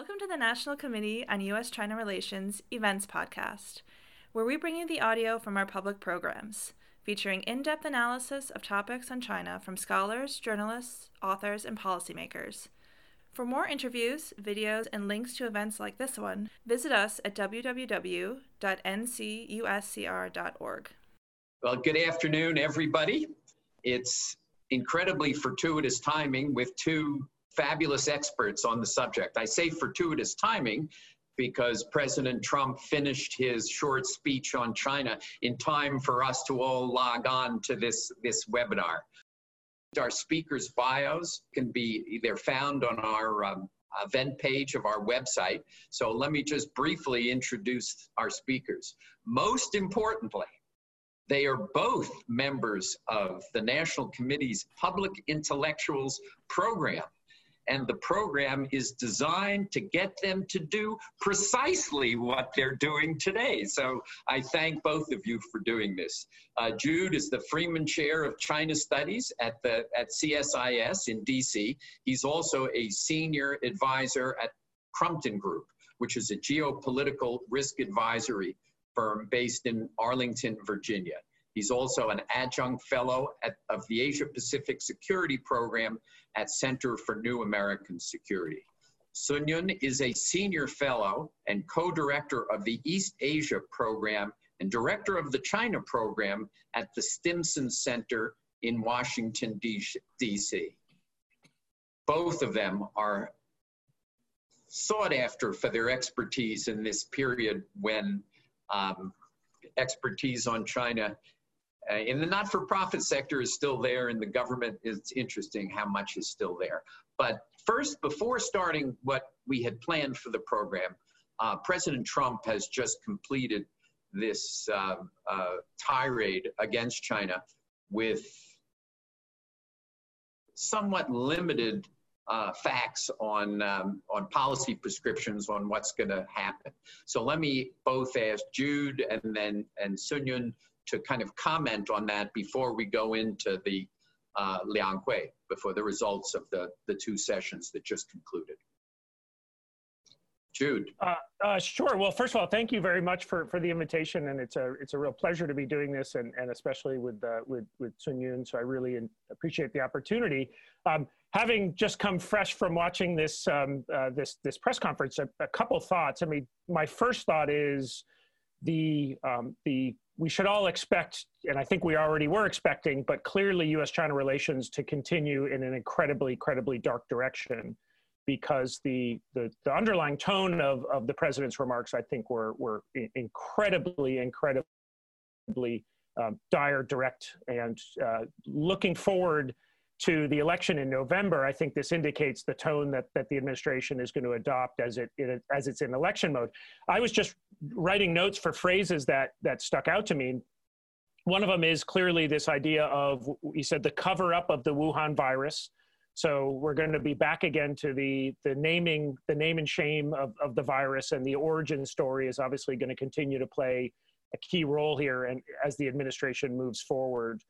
Welcome to the National Committee on U.S.-China Relations Events Podcast, where we bring you the audio from our public programs, featuring in-depth analysis of topics on China from scholars, journalists, authors, and policymakers. For more interviews, videos, and links to events like this one, visit us at www.ncuscr.org. Well, good afternoon, everybody. It's incredibly fortuitous timing with two fabulous experts on the subject. I say fortuitous timing because President Trump finished his short speech on China in time for us to all log on to this webinar. Our speakers' bios can be, they're found on our event page of our website. So let me just briefly introduce our speakers. Most importantly, they are both members of the National Committee's Public Intellectuals Program. And the program is designed to get them to do precisely what they're doing today. So I thank both of you for doing this. Jude is the Freeman Chair of China Studies at CSIS in DC. He's also a senior advisor at Crumpton Group, which is a geopolitical risk advisory firm based in Arlington, Virginia. He's also an adjunct fellow of the Asia Pacific Security Program at Center for New American Security. Sun Yun is a senior fellow and co-director of the East Asia program and director of the China program at the Stimson Center in Washington, D.C. Both of them are sought after for their expertise in this period when expertise on China in the not-for-profit sector is still there, and the government, it's interesting how much is still there. But first, before starting what we had planned for the program, President Trump has just completed this tirade against China with somewhat limited facts on policy prescriptions on what's going to happen. So let me both ask Jude and Sun Yun to kind of comment on that before we go into the Lianghui, before the results of the two sessions that just concluded. Jude. Sure. Well, first of all, thank you very much for the invitation, and it's a real pleasure to be doing this, and especially with Sun Yun. So I really appreciate the opportunity. Having just come fresh from watching this this press conference, a couple thoughts. I mean, my first thought is we should all expect, and I think we already were expecting, but clearly U.S.-China relations to continue in an incredibly dark direction, because the underlying tone of the president's remarks, I think, were incredibly dire, direct, and looking forward to the election in November. I think this indicates the tone that the administration is going to adopt as it's in election mode. I was just writing notes for phrases that stuck out to me. One of them is clearly this idea of, he said, the cover up of the Wuhan virus. So we're going to be back again to the name and shame of the virus, and the origin story is obviously going to continue to play a key role here, and as the administration moves forward.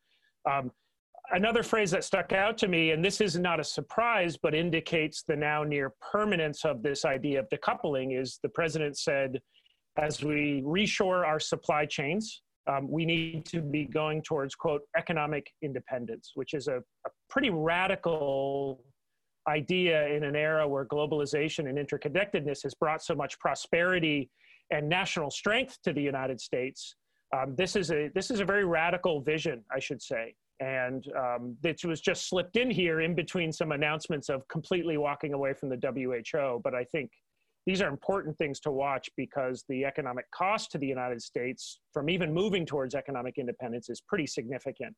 Another phrase that stuck out to me, and this is not a surprise, but indicates the now near permanence of this idea of decoupling, is the president said, as we reshore our supply chains, we need to be going towards, quote, economic independence, which is a pretty radical idea in an era where globalization and interconnectedness has brought so much prosperity and national strength to the United States. This is a very radical vision, I should say. And it was just slipped in here in between some announcements of completely walking away from the WHO. But I think these are important things to watch, because the economic cost to the United States from even moving towards economic independence is pretty significant.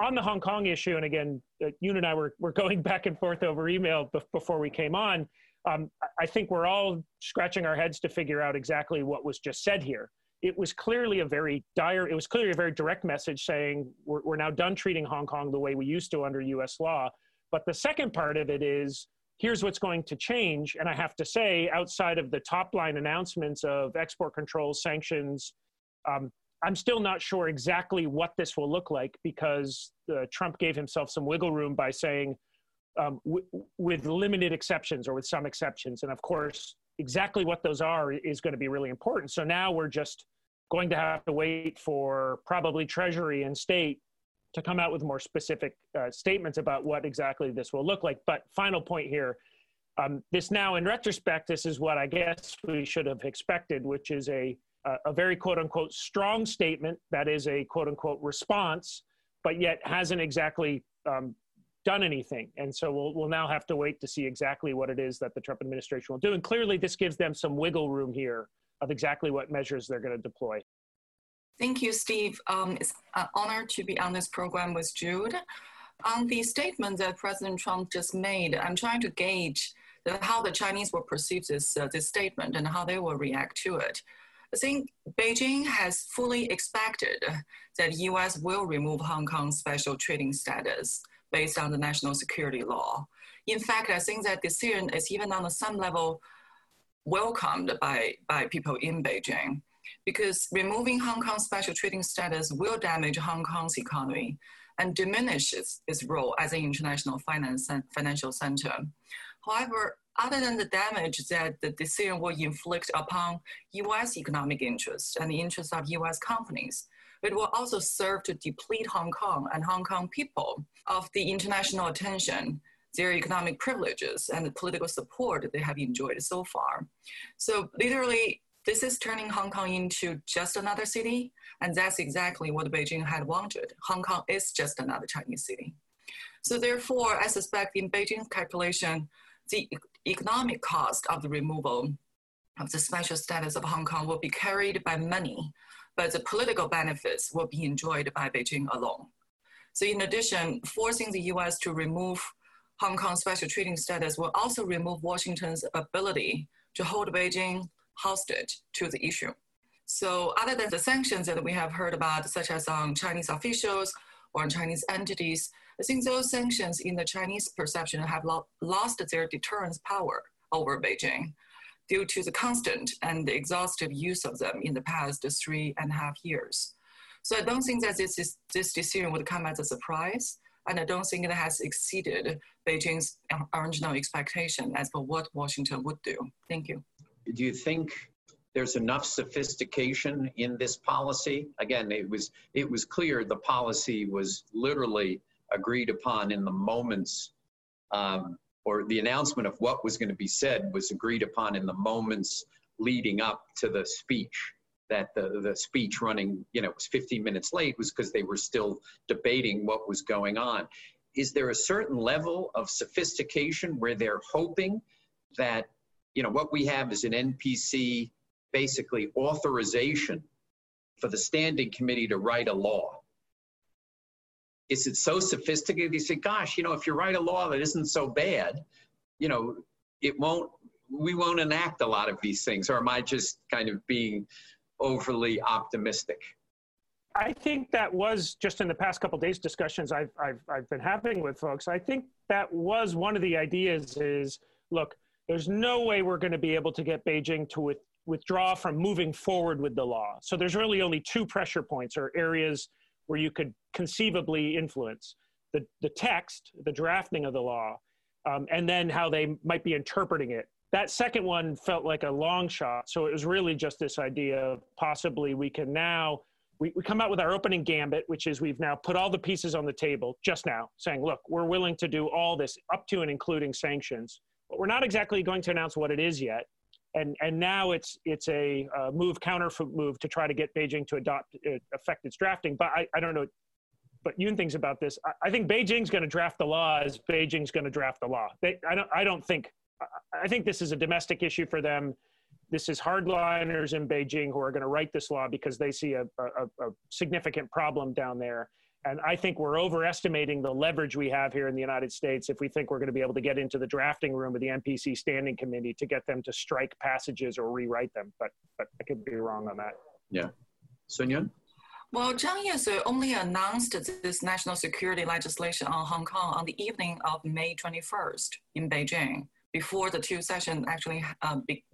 On the Hong Kong issue, and again, Yun and I were going back and forth over email before we came on, I think we're all scratching our heads to figure out exactly what was just said here. It was clearly a very direct message saying we're now done treating Hong Kong the way we used to under U.S. law. But the second part of it is, here's what's going to change. And I have to say, outside of the top line announcements of export controls, sanctions, I'm still not sure exactly what this will look like, because Trump gave himself some wiggle room by saying, with limited exceptions or with some exceptions. And of course, exactly what those are is going to be really important. So now we're just going to have to wait for probably Treasury and State to come out with more specific statements about what exactly this will look like. But final point here, this now in retrospect, this is what I guess we should have expected, which is a very quote unquote strong statement that is a quote unquote response, but yet hasn't exactly done anything. And so we'll now have to wait to see exactly what it is that the Trump administration will do. And clearly this gives them some wiggle room here of exactly what measures they're going to deploy. Thank you, Steve. It's an honor to be on this program with Jude. On the statement that President Trump just made, I'm trying to gauge how the Chinese will perceive this statement and how they will react to it. I think Beijing has fully expected that U.S. will remove Hong Kong's special trading status based on the national security law. In fact, I think that decision is even on some level welcomed by people in Beijing, because removing Hong Kong's special trading status will damage Hong Kong's economy and diminish its role as an international financial center. However, other than the damage that the decision will inflict upon U.S. economic interests and the interests of U.S. companies, it will also serve to deplete Hong Kong and Hong Kong people of the international attention, their economic privileges, and the political support that they have enjoyed so far. So literally, this is turning Hong Kong into just another city, and that's exactly what Beijing had wanted. Hong Kong is just another Chinese city. So therefore, I suspect in Beijing's calculation, the economic cost of the removal of the special status of Hong Kong will be carried by many, but the political benefits will be enjoyed by Beijing alone. So in addition, forcing the US to remove Hong Kong's special trading status will also remove Washington's ability to hold Beijing hostage to the issue. So other than the sanctions that we have heard about, such as on Chinese officials or on Chinese entities, I think those sanctions in the Chinese perception have lost their deterrence power over Beijing due to the constant and the exhaustive use of them in the past 3.5 years. So I don't think that this decision would come as a surprise, and I don't think it has exceeded Beijing's original expectation as for what Washington would do. Thank you. Do you think there's enough sophistication in this policy? Again, it was clear the policy was literally agreed upon in the moments, or the announcement of what was going to be said was agreed upon in the moments leading up to the speech. That the speech running, it was 15 minutes late was because they were still debating what was going on. Is there a certain level of sophistication where they're hoping that what we have is an NPC, basically authorization for the standing committee to write a law? Is it so sophisticated? You say, gosh, if you write a law that isn't so bad, we won't enact a lot of these things. Or am I just kind of being overly optimistic? I think that was just in the past couple of days discussions I've been having with folks. I think that was one of the ideas is, look, there's no way we're going to be able to get Beijing to withdraw from moving forward with the law. So there's really only two pressure points or areas where you could conceivably influence: the text, the drafting of the law, and then how they might be interpreting it. That second one felt like a long shot. So it was really just this idea of possibly we can now, we come out with our opening gambit, which is we've now put all the pieces on the table just now, saying, look, we're willing to do all this up to and including sanctions. But we're not exactly going to announce what it is yet, and now it's a counter move to try to get Beijing to affect its drafting. But I don't know, but Yun thinks about this. I think Beijing's going to draft the law as Beijing's going to draft the law. I think this is a domestic issue for them. This is hardliners in Beijing who are going to write this law because they see a significant problem down there. And I think we're overestimating the leverage we have here in the United States if we think we're going to be able to get into the drafting room of the NPC Standing Committee to get them to strike passages or rewrite them. But I could be wrong on that. Yeah. Sun Yun? Well, Zhang Yuen only announced this national security legislation on Hong Kong on the evening of May 21st in Beijing, before the Two Sessions actually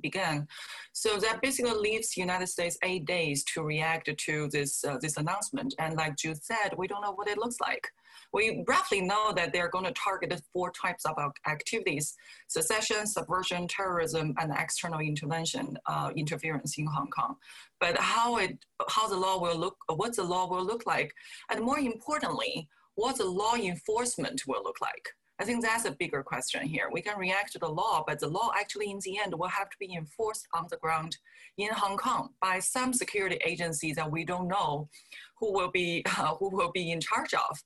began. So that basically leaves the United States 8 days to react to this, this announcement. And like Jude said, we don't know what it looks like. We roughly know that they're going to target 4 types of activities: secession, subversion, terrorism, and external intervention, interference in Hong Kong. But how the law will look, what the law will look like, and more importantly, what the law enforcement will look like. I think that's a bigger question here. We can react to the law, but the law actually in the end will have to be enforced on the ground in Hong Kong by some security agency that we don't know who will be in charge of.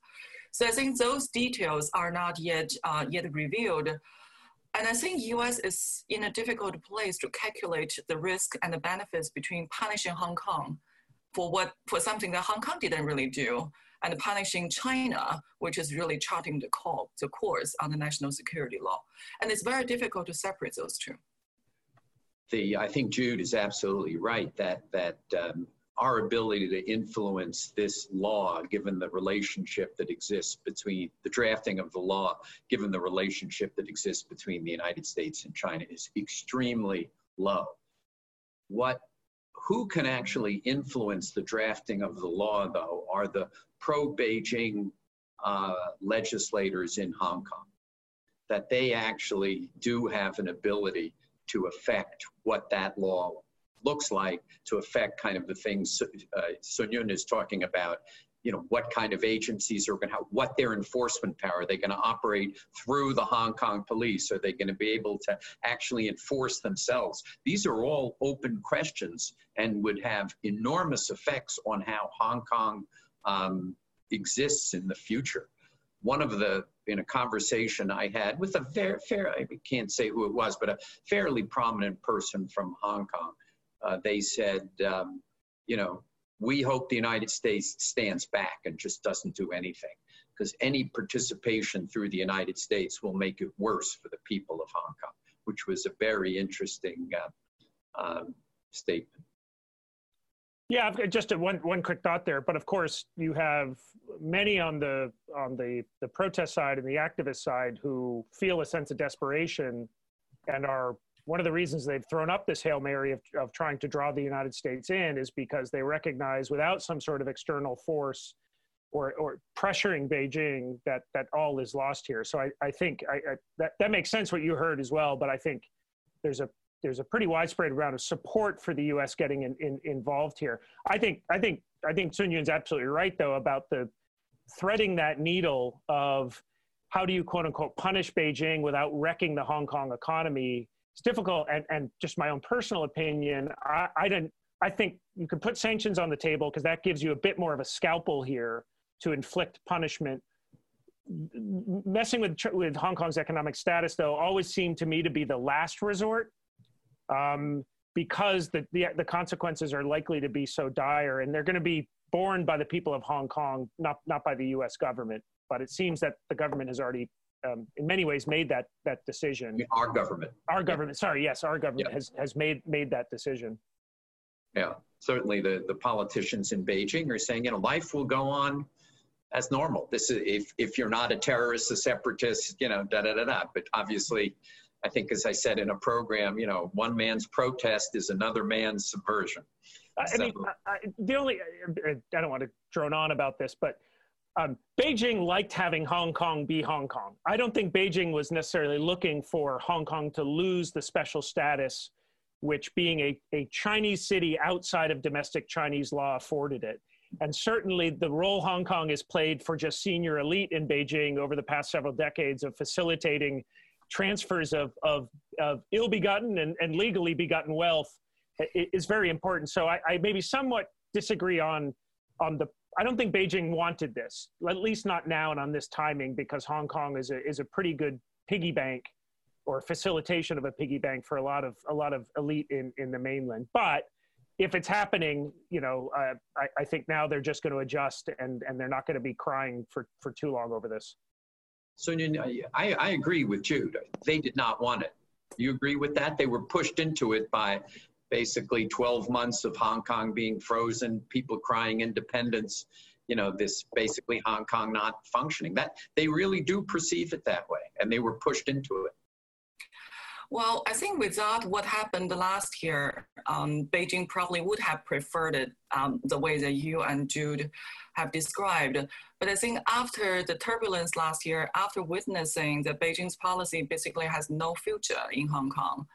So I think those details are not yet, yet revealed. And I think U.S. is in a difficult place to calculate the risk and the benefits between punishing Hong Kong for something that Hong Kong didn't really do, and punishing China, which is really charting the course on the national security law. And it's very difficult to separate those two. I think Jude is absolutely right that, our ability to influence this law, given the relationship that exists between the drafting of the law, given the relationship that exists between the United States and China, is extremely low. Who can actually influence the drafting of the law, though, are the pro-Beijing legislators in Hong Kong, that they actually do have an ability to affect what that law looks like, to affect kind of the things Sun Yun is talking about, you know, what kind of agencies are going to have, what their enforcement power, are they going to operate through the Hong Kong police? Are they going to be able to actually enforce themselves? These are all open questions and would have enormous effects on how Hong Kong exists in the future. One of the, in a conversation I had with a I can't say who it was, but a fairly prominent person from Hong Kong, they said, you know, we hope the United States stands back and just doesn't do anything, because any participation through the United States will make it worse for the people of Hong Kong, which was a very interesting statement. Yeah, just one quick thought there. But of course, you have many on the protest side and the activist side who feel a sense of desperation and are. One of the reasons they've thrown up this Hail Mary of trying to draw the United States in is because they recognize without some sort of external force or pressuring Beijing that all is lost here. So I think that makes sense what you heard as well, but I think there's a pretty widespread amount of support for the U.S. getting involved here. I think Sun Yun's absolutely right, though, about the threading that needle of how do you, quote unquote, punish Beijing without wrecking the Hong Kong economy. It's difficult, and just my own personal opinion, I think you can put sanctions on the table because that gives you a bit more of a scalpel here to inflict punishment. Messing with Hong Kong's economic status, though, always seemed to me to be the last resort because the consequences are likely to be so dire, and they're going to be borne by the people of Hong Kong, not by the U.S. government. But it seems that the government has already in many ways made that decision. Our government yeah. has made that decision. Yeah, certainly the politicians in Beijing are saying, you know, life will go on as normal. This is, if you're not a terrorist, a separatist, you know, But obviously, I think, as I said in a program, you know, one man's protest is another man's subversion. I mean, I don't want to drone on about this, but Beijing liked having Hong Kong be Hong Kong. I don't think Beijing was necessarily looking for Hong Kong to lose the special status, which being a Chinese city outside of domestic Chinese law afforded it. And certainly the role Hong Kong has played for just senior elite in Beijing over the past several decades of facilitating transfers of ill-begotten and legally begotten wealth is very important. So I maybe somewhat disagree on the I don't think Beijing wanted this, at least not now and on this timing, because Hong Kong is a pretty good piggy bank or facilitation of a piggy bank for a lot of elite in the mainland. But if it's happening, you know, I think now they're just going to adjust and they're not going to be crying for too long over this. So I agree with Jude. They did not want it. Do you agree with that? They were pushed into it by basically 12 months of Hong Kong being frozen, people crying independence, you know, this basically Hong Kong not functioning. That they really do perceive it that way, and they were pushed into it. Well, I think without what happened last year, Beijing probably would have preferred it the way that you and Jude have described. But I think after the turbulence last year, after witnessing that Beijing's policy basically has no future in Hong Kong,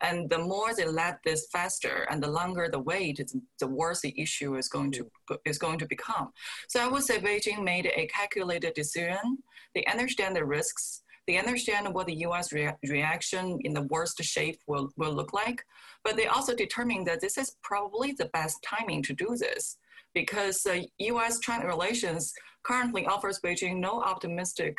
and the more they let this fester and the longer the wait, the worse the issue is going to become. So I would say Beijing made a calculated decision. They understand the risks. They understand what the U.S. reaction in the worst shape will look like. But they also determined that this is probably the best timing to do this, because U.S.-China relations currently offers Beijing no optimistic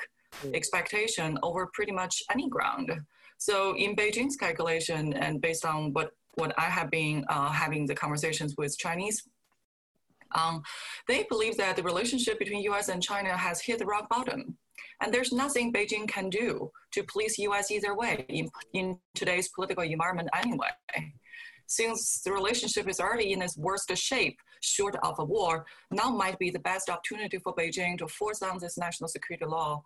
expectation over pretty much any ground. So in Beijing's calculation, and based on what I have been having the conversations with Chinese, they believe that the relationship between U.S. and China has hit the rock bottom. And there's nothing Beijing can do to please U.S. either way in today's political environment anyway. Since the relationship is already in its worst shape, short of a war, now might be the best opportunity for Beijing to force on this national security law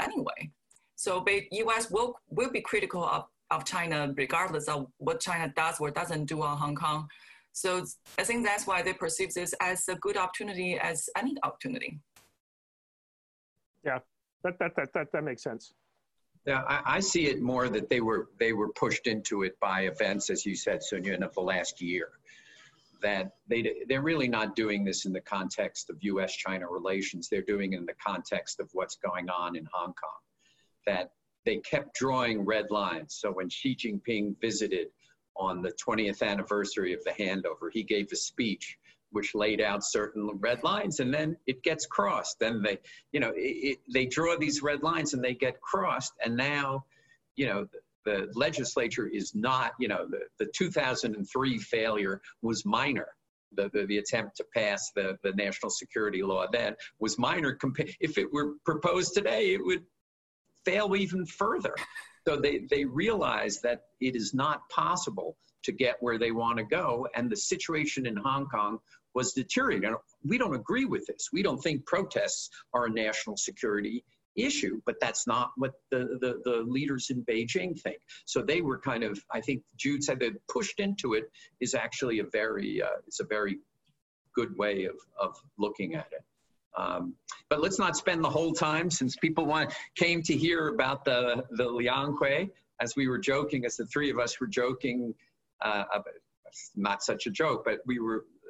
anyway. So U.S. will be critical of China regardless of what China does or doesn't do on Hong Kong. So I think that's why they perceive this as a good opportunity as any opportunity. Yeah, that makes sense. Yeah, I see it more that they were pushed into it by events, as you said, Sun Yun, of the last year. That they're really not doing this in the context of U.S.-China relations. They're doing it in the context of what's going on in Hong Kong. That they kept drawing red lines. So when Xi Jinping visited on the 20th anniversary of the handover, he gave a speech which laid out certain red lines, and then it gets crossed. Then they draw these red lines and they get crossed. And now, the legislature is not, the 2003 failure was minor. The attempt to pass the National Security Law then was minor. If it were proposed today, it would fail even further. So they realize that it is not possible to get where they want to go, and the situation in Hong Kong was deteriorating. We don't agree with this. We don't think protests are a national security issue, but that's not what the leaders in Beijing think. So they were kind of, I think Jude said, they pushed into it is actually it's a very good way of looking at it. But let's not spend the whole time, since people came to hear about the Lianghui, as we were joking, as the three of us were joking. Not such a joke, but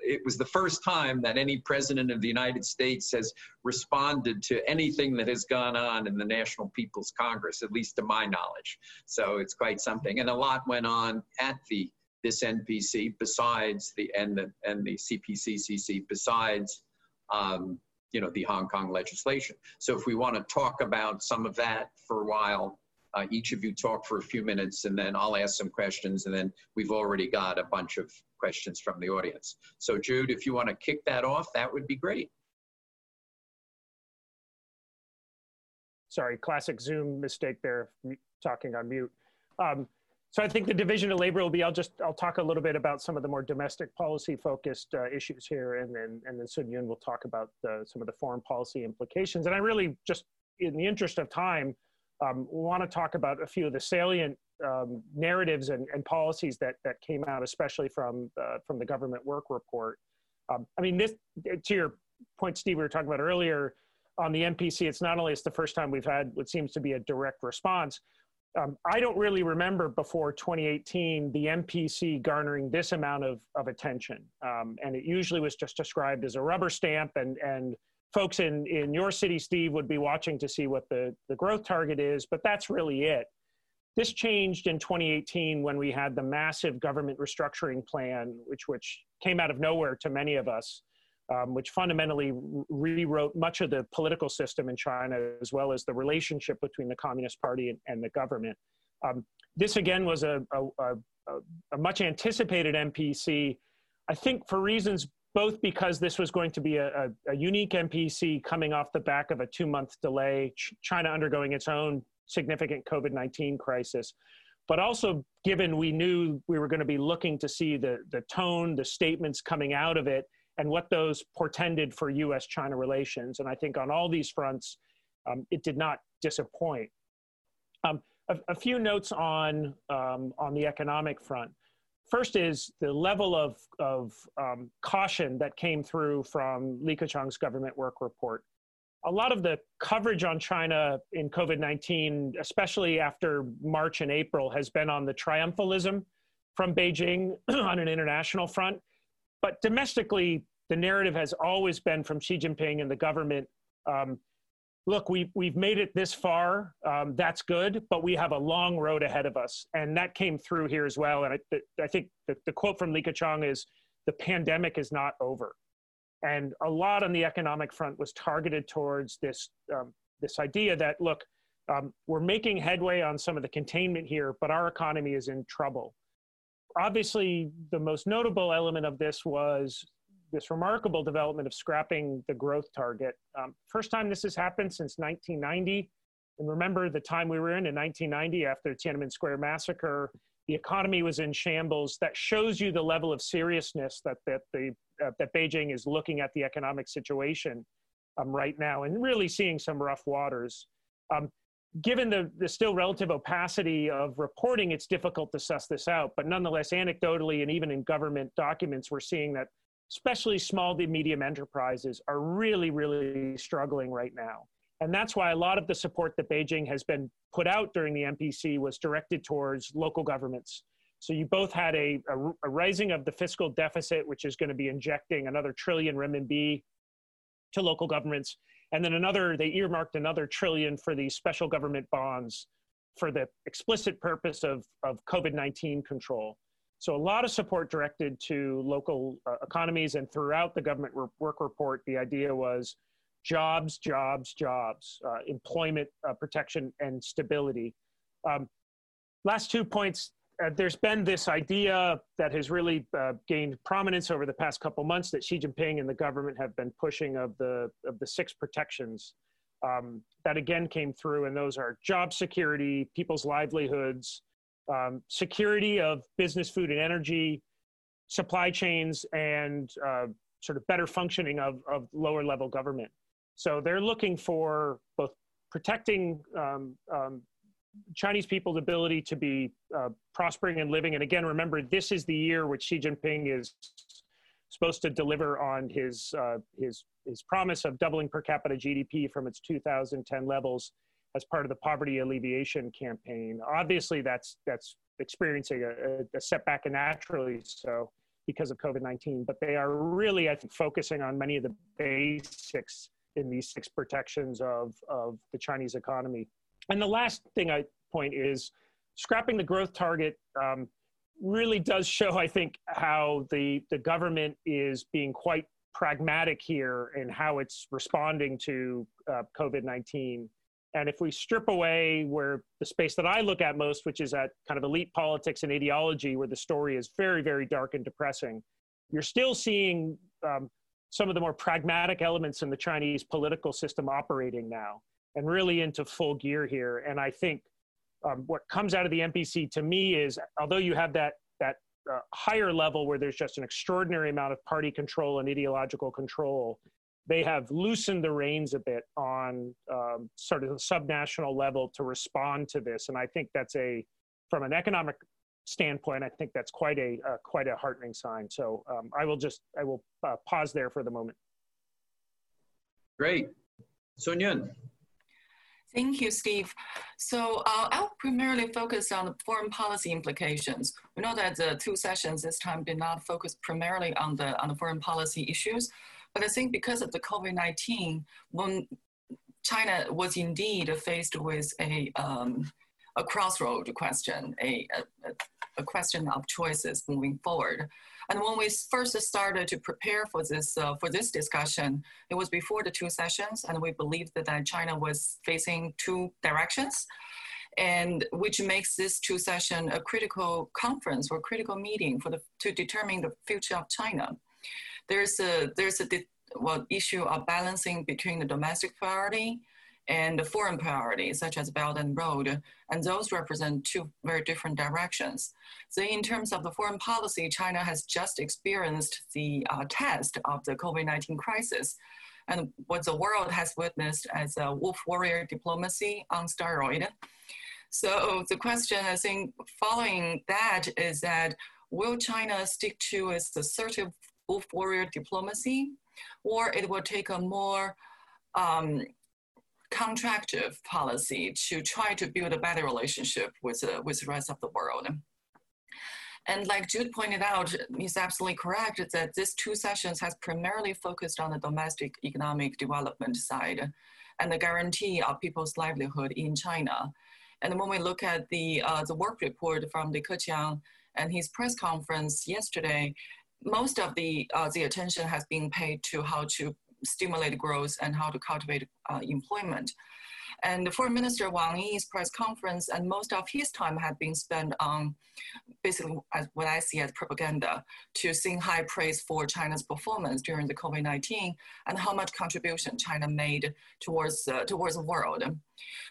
it was the first time that any president of the United States has responded to anything that has gone on in the National People's Congress, at least to my knowledge. So it's quite something. And a lot went on at this NPC besides the CPCCC, besides, the Hong Kong legislation. So if we want to talk about some of that for a while, each of you talk for a few minutes, and then I'll ask some questions, and then we've already got a bunch of questions from the audience. So Jude, if you want to kick that off, that would be great. Sorry, classic Zoom mistake there, talking on mute. So I think the division of labor will be, I'll talk a little bit about some of the more domestic policy focused issues here, and then Sun Yun will talk about some of the foreign policy implications. And I really just, in the interest of time, we want to talk about a few of the salient narratives and policies that came out, especially from the government work report. I mean, this, to your point, Steve, we were talking about earlier on the NPC, it's not only it's the first time we've had what seems to be a direct response. I don't really remember before 2018, the NPC garnering this amount of attention. And it usually was just described as a rubber stamp, and folks in your city, Steve, would be watching to see what the growth target is, but that's really it. This changed in 2018 when we had the massive government restructuring plan, which came out of nowhere to many of us, which fundamentally rewrote much of the political system in China, as well as the relationship between the Communist Party and the government. This, again, was a much anticipated NPC, I think for reasons both because this was going to be a unique NPC coming off the back of a 2-month delay, China undergoing its own significant COVID-19 crisis, but also given we knew we were going to be looking to see the tone, the statements coming out of it, and what those portended for U.S.-China relations. And I think on all these fronts, it did not disappoint. A few notes on the economic front. First is the level of caution that came through from Li Keqiang's government work report. A lot of the coverage on China in COVID-19, especially after March and April, has been on the triumphalism from Beijing on an international front. But domestically, the narrative has always been from Xi Jinping and the government, look, we've made it this far, that's good, but we have a long road ahead of us. And that came through here as well. And I think the quote from Li Keqiang is, the pandemic is not over. And a lot on the economic front was targeted towards this, this idea that, look, we're making headway on some of the containment here, but our economy is in trouble. Obviously, the most notable element of this was this remarkable development of scrapping the growth target. First time this has happened since 1990. And remember the time we were in 1990 after the Tiananmen Square massacre, the economy was in shambles. That shows you the level of seriousness that Beijing is looking at the economic situation right now and really seeing some rough waters. Given the still relative opacity of reporting, it's difficult to suss this out, but nonetheless, anecdotally and even in government documents, we're seeing that especially small to medium enterprises are really, really struggling right now. And that's why a lot of the support that Beijing has been put out during the NPC was directed towards local governments. So you both had a rising of the fiscal deficit, which is going to be injecting another trillion RMB to local governments. And then they earmarked another trillion for these special government bonds for the explicit purpose of COVID-19 control. So a lot of support directed to local economies, and throughout the government work report, the idea was jobs, jobs, jobs, employment protection and stability. Last 2 points, there's been this idea that has really gained prominence over the past couple months that Xi Jinping and the government have been pushing of the six protections. That again came through, and those are job security, people's livelihoods, security of business, food, and energy, supply chains, and sort of better functioning of lower-level government. So they're looking for both protecting Chinese people's ability to be prospering and living. And again, remember, this is the year which Xi Jinping is supposed to deliver on his promise of doubling per capita GDP from its 2010 levels as part of the poverty alleviation campaign. Obviously, that's experiencing a setback, and naturally so because of COVID-19, but they are really, I think, focusing on many of the basics in these six protections of the Chinese economy. And the last thing I point is scrapping the growth target really does show, I think, how the government is being quite pragmatic here in how it's responding to COVID-19. And if we strip away where the space that I look at most, which is at kind of elite politics and ideology, where the story is very, very dark and depressing, you're still seeing some of the more pragmatic elements in the Chinese political system operating now and really into full gear here. And I think what comes out of the NPC to me is, although you have that higher level where there's just an extraordinary amount of party control and ideological control, they have loosened the reins a bit on sort of the subnational level to respond to this. And I think that's from an economic standpoint, I think that's quite a heartening sign. So I will pause there for the moment. Great. Sun Yun. Thank you, Steve. So I'll primarily focus on the foreign policy implications. We know that the two sessions this time did not focus primarily on the foreign policy issues. But I think because of the COVID-19, when China was indeed faced with a crossroad question, a question of choices moving forward. And when we first started to prepare for this discussion, it was before the two sessions, and we believed that China was facing two directions, and which makes this two session a critical conference or critical meeting to determine the future of China. There's a issue of balancing between the domestic priority and the foreign priorities, such as Belt and Road, and those represent two very different directions. So in terms of the foreign policy, China has just experienced the test of the COVID-19 crisis, and what the world has witnessed as a wolf warrior diplomacy on steroid. So the question, I think, following that is that, will China stick to its assertive wolf warrior diplomacy, or it will take a more contractive policy to try to build a better relationship with the rest of the world? And like Jude pointed out, he's absolutely correct that this Two Sessions has primarily focused on the domestic economic development side and the guarantee of people's livelihood in China. And when we look at the work report from Li Keqiang and his press conference yesterday, most of the attention has been paid to how to stimulate growth and how to cultivate employment. And Foreign Minister Wang Yi's press conference and most of his time had been spent on basically what I see as propaganda to sing high praise for China's performance during the COVID-19 and how much contribution China made towards the world.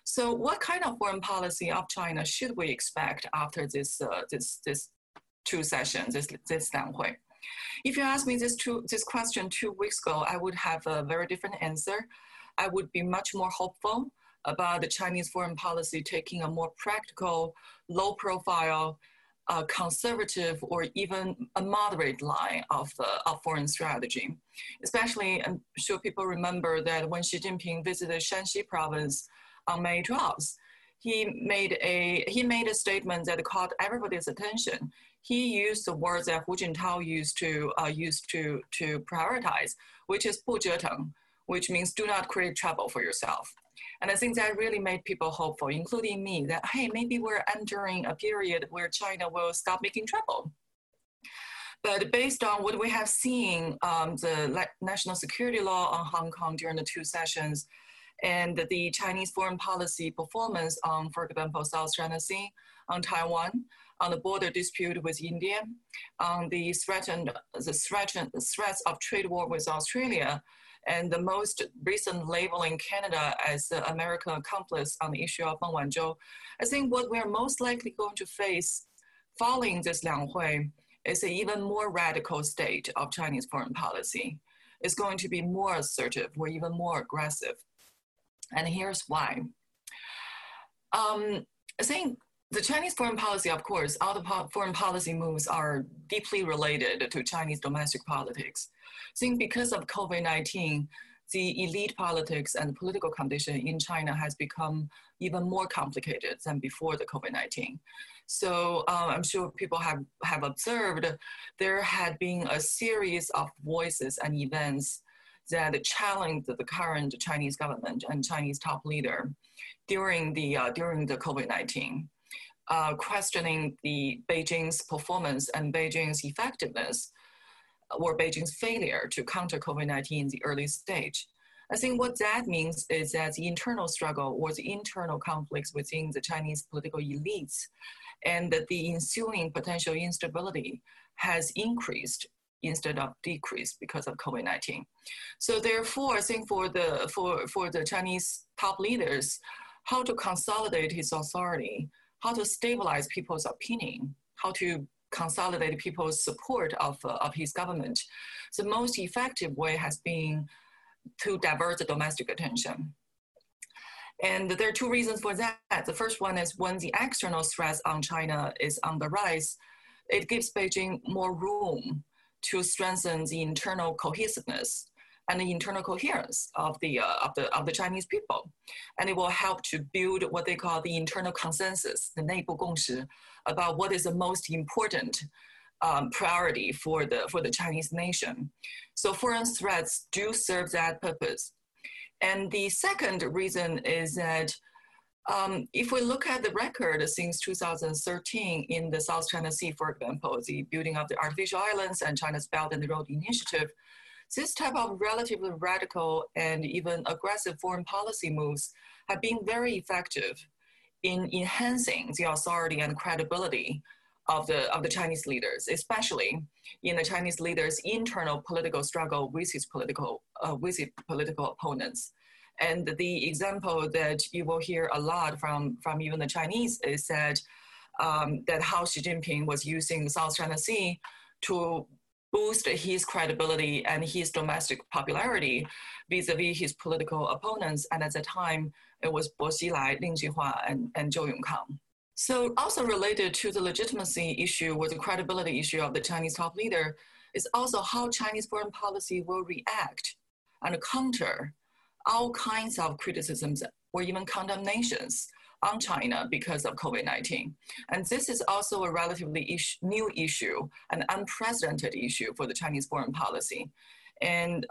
So what kind of foreign policy of China should we expect after this Two Sessions, this Lianghui? If you asked me this question 2 weeks ago, I would have a very different answer. I would be much more hopeful about the Chinese foreign policy taking a more practical, low-profile, conservative, or even a moderate line of foreign strategy. Especially, I'm sure people remember that when Xi Jinping visited Shanxi province on May 12th, he made a statement that caught everybody's attention. He used the words that Hu Jintao used to prioritize, which is 不折腾, which means do not create trouble for yourself. And I think that really made people hopeful, including me, that, hey, maybe we're entering a period where China will stop making trouble. But based on what we have seen, the National Security Law on Hong Kong during the Two Sessions, and the Chinese foreign policy performance on, for example, South China Sea, on Taiwan, on the border dispute with India, on the threats of trade war with Australia, and the most recent labeling Canada as the American accomplice on the issue of Meng Wanzhou. I think what we're most likely going to face following this Lianghui is an even more radical state of Chinese foreign policy. It's going to be more assertive or even more aggressive. And here's why. I think the Chinese foreign policy, of course, all the foreign policy moves are deeply related to Chinese domestic politics. I think because of COVID-19, the elite politics and political condition in China has become even more complicated than before the COVID-19. So I'm sure people have observed there had been a series of voices and events that challenged the current Chinese government and Chinese top leader during the COVID-19, questioning the Beijing's performance and Beijing's effectiveness or Beijing's failure to counter COVID-19 in the early stage. I think what that means is that the internal struggle or the internal conflicts within the Chinese political elites and that the ensuing potential instability has increased instead of decreased because of COVID-19. So therefore, I think for the Chinese top leaders, how to consolidate his authority, how to stabilize people's opinion, how to consolidate people's support of his government, the most effective way has been to divert the domestic attention. And there are two reasons for that. The first one is when the external stress on China is on the rise, it gives Beijing more room to strengthen the internal cohesiveness and the internal coherence of the Chinese people. And it will help to build what they call the internal consensus, the 内部共识, about what is the most important priority for the Chinese nation. So foreign threats do serve that purpose. And the second reason is that if we look at the record since 2013 in the South China Sea, for example, the building of the artificial islands and China's Belt and Road Initiative, this type of relatively radical and even aggressive foreign policy moves have been very effective in enhancing the authority and credibility of the Chinese leaders, especially in the Chinese leaders' internal political struggle with his political opponents. And the example that you will hear a lot from even the Chinese is that how Xi Jinping was using the South China Sea to boost his credibility and his domestic popularity vis-a-vis his political opponents. And at the time, it was Bo Xilai, Ling Jihua, and Zhou Yongkang. So also related to the legitimacy issue with the credibility issue of the Chinese top leader is also how Chinese foreign policy will react and counter all kinds of criticisms or even condemnations on China because of COVID-19. And this is also a relatively new issue, an unprecedented issue for the Chinese foreign policy. And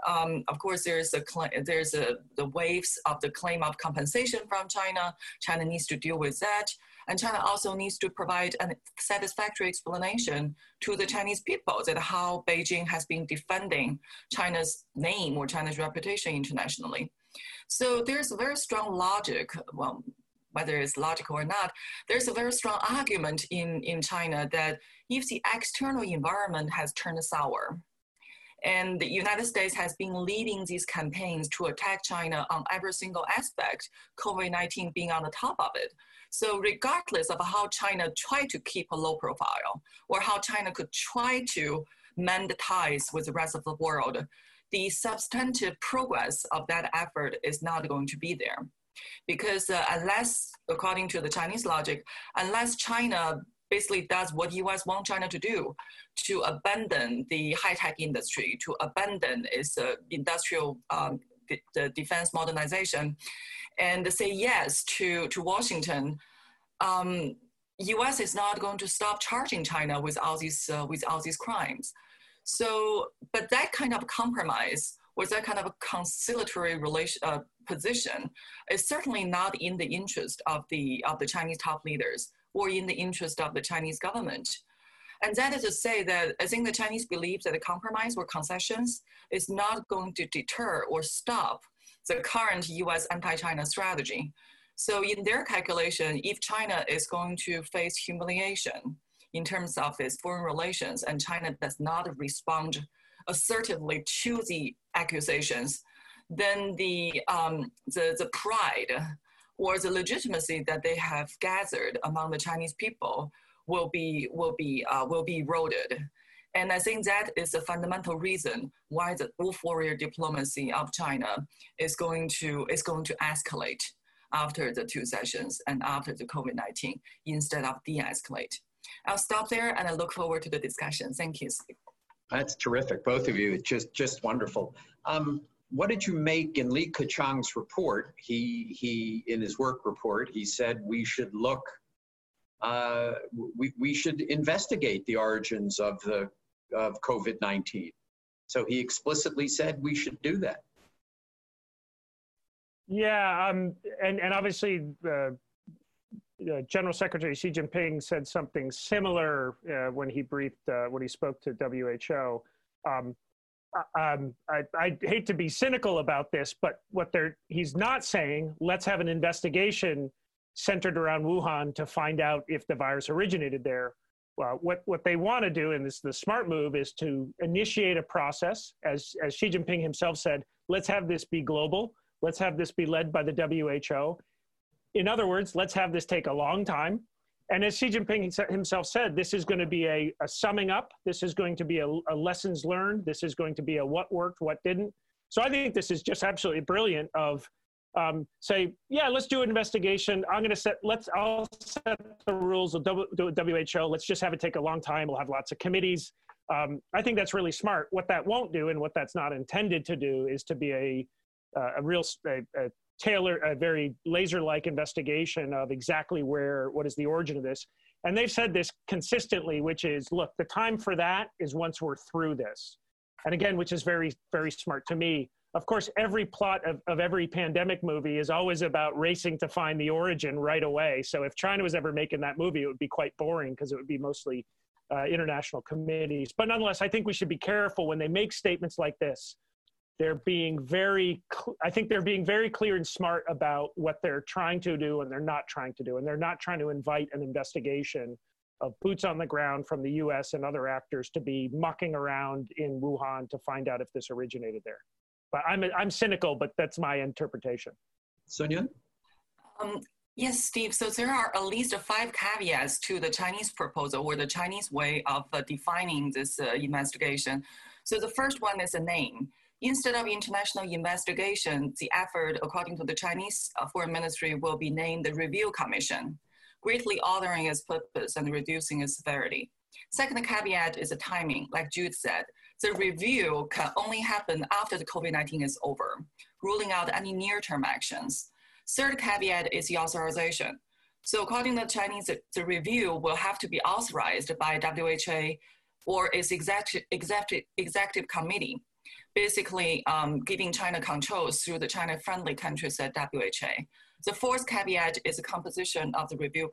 of course, there's the waves of the claim of compensation from China. China needs to deal with that. And China also needs to provide a satisfactory explanation to the Chinese people that how Beijing has been defending China's name or China's reputation internationally. So there's a very strong logic, well, whether it's logical or not, there's a very strong argument in China that if the external environment has turned sour, and the United States has been leading these campaigns to attack China on every single aspect, COVID-19 being on the top of it. So regardless of how China tried to keep a low profile, or how China could try to mend ties with the rest of the world, the substantive progress of that effort is not going to be there. Because unless, according to the Chinese logic, unless China basically does what U.S. wants China to do, to abandon the high-tech industry, to abandon its industrial the defense modernization, and say yes to Washington, U.S. is not going to stop charging China with all these crimes. So, but that kind of compromise was that kind of a conciliatory position is certainly not in the interest of the Chinese top leaders or in the interest of the Chinese government. And that is to say that I think the Chinese believe that a compromise or concessions is not going to deter or stop the current US anti-China strategy. So in their calculation, if China is going to face humiliation in terms of its foreign relations and China does not respond assertively to the accusations, then the pride or the legitimacy that they have gathered among the Chinese people will be eroded. And I think that is the fundamental reason why the wolf warrior diplomacy of China is going to escalate after the Two Sessions and after the COVID-19 instead of de-escalate. I'll stop there and I look forward to the discussion. Thank you. That's terrific, both of you. It's just wonderful. What did you make in Li Keqiang's report? He in his work report, he said we should look, we should investigate the origins of COVID-19. So he explicitly said we should do that. Yeah, and obviously General Secretary Xi Jinping said something similar when he spoke to WHO. I hate to be cynical about this, but what he's not saying, let's have an investigation centered around Wuhan to find out if the virus originated there. Well, what they want to do, and this is the smart move, is to initiate a process, as Xi Jinping himself said, let's have this be global, let's have this be led by the WHO. In other words, let's have this take a long time. And as Xi Jinping himself said, this is going to be a summing up. This is going to be a lessons learned. This is going to be a what worked, what didn't. So I think this is just absolutely brilliant of say, yeah, let's do an investigation. I'll set the rules of WHO. Let's just have it take a long time. We'll have lots of committees. I think that's really smart. What that won't do and what that's not intended to do is to be a very laser-like investigation of exactly what is the origin of this. And they've said this consistently, which is, look, the time for that is once we're through this. And again, which is very, very smart to me. Of course, every plot of every pandemic movie is always about racing to find the origin right away. So if China was ever making that movie, it would be quite boring because it would be mostly international committees. But nonetheless, I think we should be careful when they make statements like this. I think they're being very clear and smart about what they're trying to do and they're not trying to do. And they're not trying to invite an investigation of boots on the ground from the US and other actors to be mucking around in Wuhan to find out if this originated there. But I'm cynical, but that's my interpretation. Sun Yun? Yes, Steve. So there are at least 5 caveats to the Chinese proposal or the Chinese way of defining this investigation. So the first one is a name. Instead of international investigation, the effort, according to the Chinese Foreign Ministry, will be named the Review Commission, greatly altering its purpose and reducing its severity. Second caveat is the timing. Like Jude said, the review can only happen after the COVID-19 is over, ruling out any near-term actions. Third caveat is the authorization. So according to the Chinese, the review will have to be authorized by WHA or its executive committee, basically giving China controls through the China-friendly countries at WHA. The fourth caveat is the composition of the review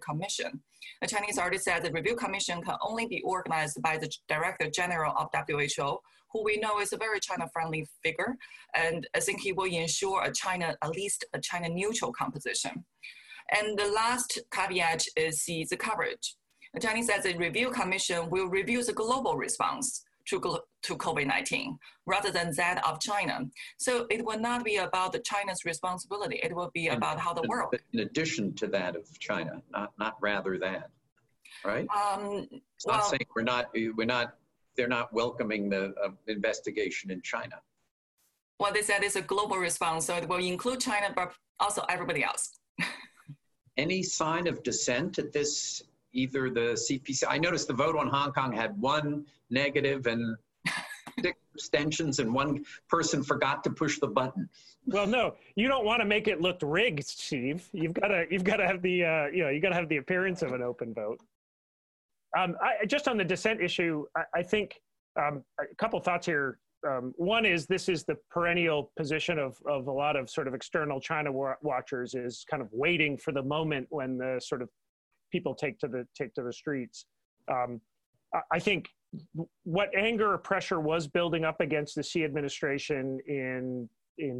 commission. The Chinese already said the review commission can only be organized by the director general of WHO, who we know is a very China-friendly figure, and I think he will ensure at least a China-neutral composition. And the last caveat is the coverage. The Chinese said the review commission will review the global response to COVID-19 rather than that of China. So it will not be about the China's responsibility. It will be about how the world. In addition to that of China, not rather than, right? It's not saying they're not welcoming the investigation in China. Well, they said it's a global response, so it will include China, but also everybody else. Any sign of dissent at this? Either the CPC, I noticed the vote on Hong Kong had 1 negative and 6 abstentions, and 1 person forgot to push the button. Well, no, you don't want to make it look rigged, Steve. You've got to have the, you know, you got to have the appearance of an open vote. Just on the dissent issue, I think a couple thoughts here. One is this is the perennial position of a lot of sort of external China watchers, is kind of waiting for the moment when the sort of people take to the streets. I think what anger or pressure was building up against the Xi administration in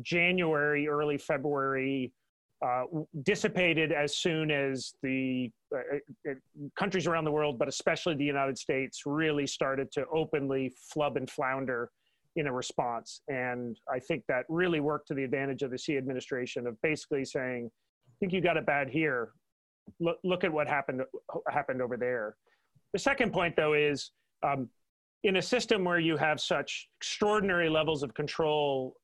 January, early February, dissipated as soon as the countries around the world, but especially the United States, really started to openly flub and flounder in a response. And I think that really worked to the advantage of the Xi administration, of basically saying, I think you got it bad here. Look at what happened over there. The second point, though, is in a system where you have such extraordinary levels of control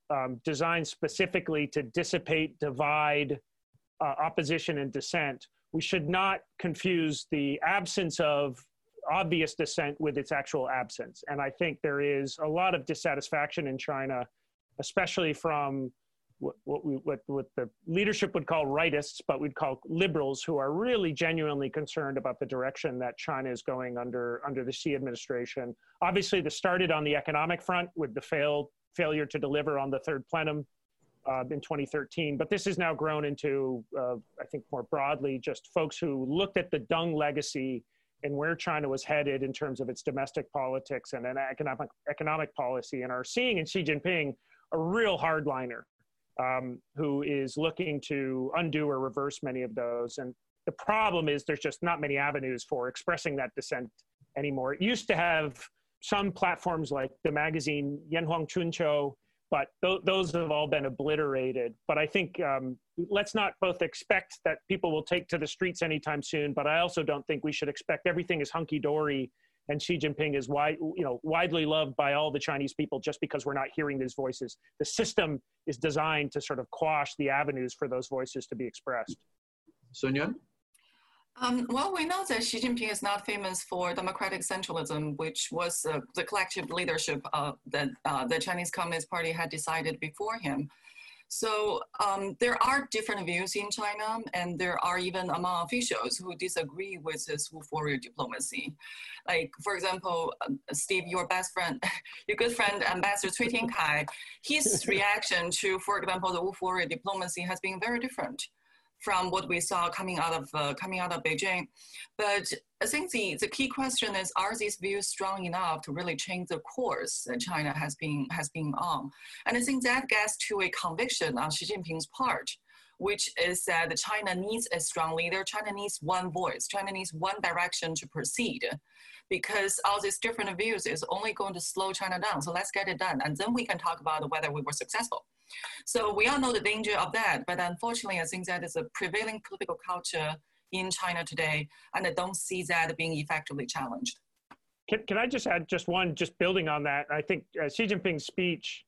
designed specifically to dissipate, divide, opposition and dissent, we should not confuse the absence of obvious dissent with its actual absence. And I think there is a lot of dissatisfaction in China, especially from what the leadership would call rightists, but we'd call liberals, who are really genuinely concerned about the direction that China is going under the Xi administration. Obviously, this started on the economic front with the failure to deliver on the third plenum in 2013, but this has now grown into, I think more broadly, just folks who looked at the Deng legacy and where China was headed in terms of its domestic politics and an economic policy, and are seeing in Xi Jinping a real hardliner, who is looking to undo or reverse many of those. And the problem is there's just not many avenues for expressing that dissent anymore. It used to have some platforms like the magazine Yanhuang Chunqiu, but those have all been obliterated. But I think let's not both expect that people will take to the streets anytime soon, but I also don't think we should expect everything is hunky-dory and Xi Jinping is widely loved by all the Chinese people just because we're not hearing these voices. The system is designed to sort of quash the avenues for those voices to be expressed. Sun Yun? Well, we know that Xi Jinping is not famous for democratic centralism, which was the collective leadership that the Chinese Communist Party had decided before him. So there are different views in China, and there are even among officials who disagree with this wolf warrior diplomacy. Like, for example, Steve, your best friend, your good friend, Ambassador Cui Tiankai, his reaction to, for example, the wolf warrior diplomacy has been very different from what we saw coming out of Beijing. But I think the key question is, are these views strong enough to really change the course that China has been on? And I think that gets to a conviction on Xi Jinping's part, which is that China needs a strong leader. China needs one voice. China needs one direction to proceed, because all these different views is only going to slow China down. So let's get it done. And then we can talk about whether we were successful. So we all know the danger of that, but unfortunately, I think that is a prevailing political culture in China today, and I don't see that being effectively challenged. Can I just add just one, just building on that? I think Xi Jinping's speech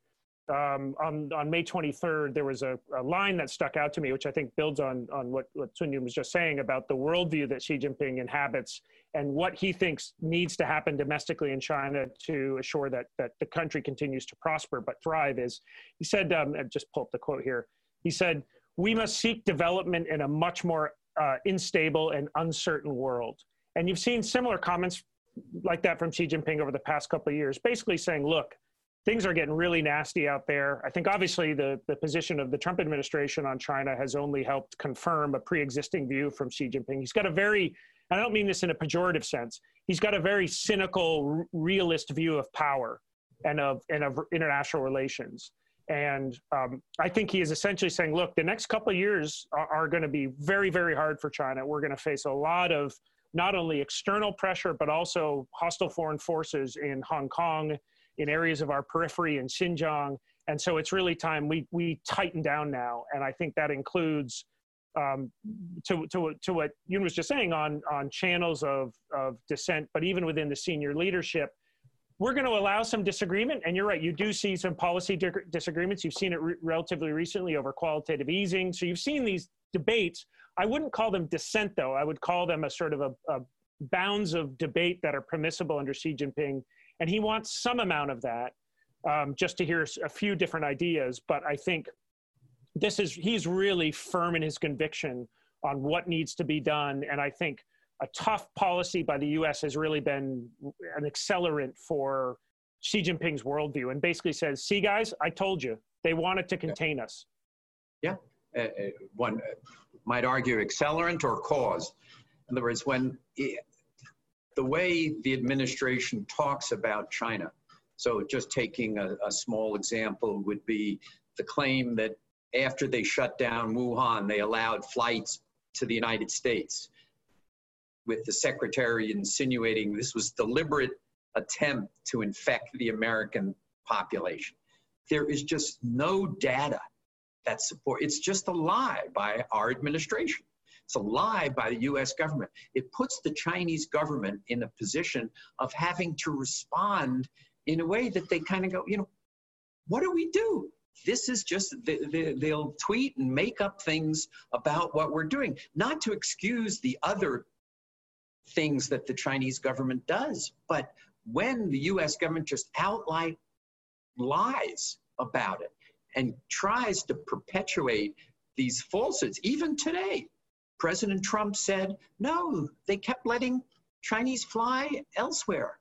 on May 23rd, there was a line that stuck out to me, which I think builds on what Sun Yun was just saying about the worldview that Xi Jinping inhabits and what he thinks needs to happen domestically in China to assure that, the country continues to prosper but thrive is, he said, and just pull up the quote here, he said, "We must seek development in a much more unstable and uncertain world." And you've seen similar comments like that from Xi Jinping over the past couple of years, basically saying, look, things are getting really nasty out there. I think obviously the position of the Trump administration on China has only helped confirm a pre-existing view from Xi Jinping. He's got a very, I don't mean this in a pejorative sense, he's got a very cynical, realist view of power and of international relations. And I think he is essentially saying, look, the next couple of years are going to be very, very hard for China. We're going to face a lot of not only external pressure, but also hostile foreign forces in Hong Kong, in areas of our periphery in Xinjiang. And so it's really time we tighten down now. And I think that includes, to what Yun was just saying, on channels of dissent, but even within the senior leadership, we're going to allow some disagreement. And you're right, you do see some policy disagreements. You've seen it relatively recently over qualitative easing. So you've seen these debates. I wouldn't call them dissent, though. I would call them a sort of a bounds of debate that are permissible under Xi Jinping. And he wants some amount of that, just to hear a few different ideas. But I think this is, he's really firm in his conviction on what needs to be done. And I think a tough policy by the US has really been an accelerant for Xi Jinping's worldview, and basically says, see guys, I told you, they wanted to contain us. Yeah, one might argue accelerant or cause. In other words, when the way the administration talks about China. So just taking a small example would be the claim that after they shut down Wuhan, they allowed flights to the United States, with the secretary insinuating this was deliberate attempt to infect the American population. There is just no data that support. It's just a lie by our administration. It's a lie by the U.S. government. It puts the Chinese government in a position of having to respond in a way that they kind of go, you know, what do we do? This is just, they'll tweet and make up things about what we're doing, not to excuse the other things that the Chinese government does. But when the U.S. government just outright lies about it and tries to perpetuate these falsehoods, even today, President Trump said, no, they kept letting Chinese fly elsewhere.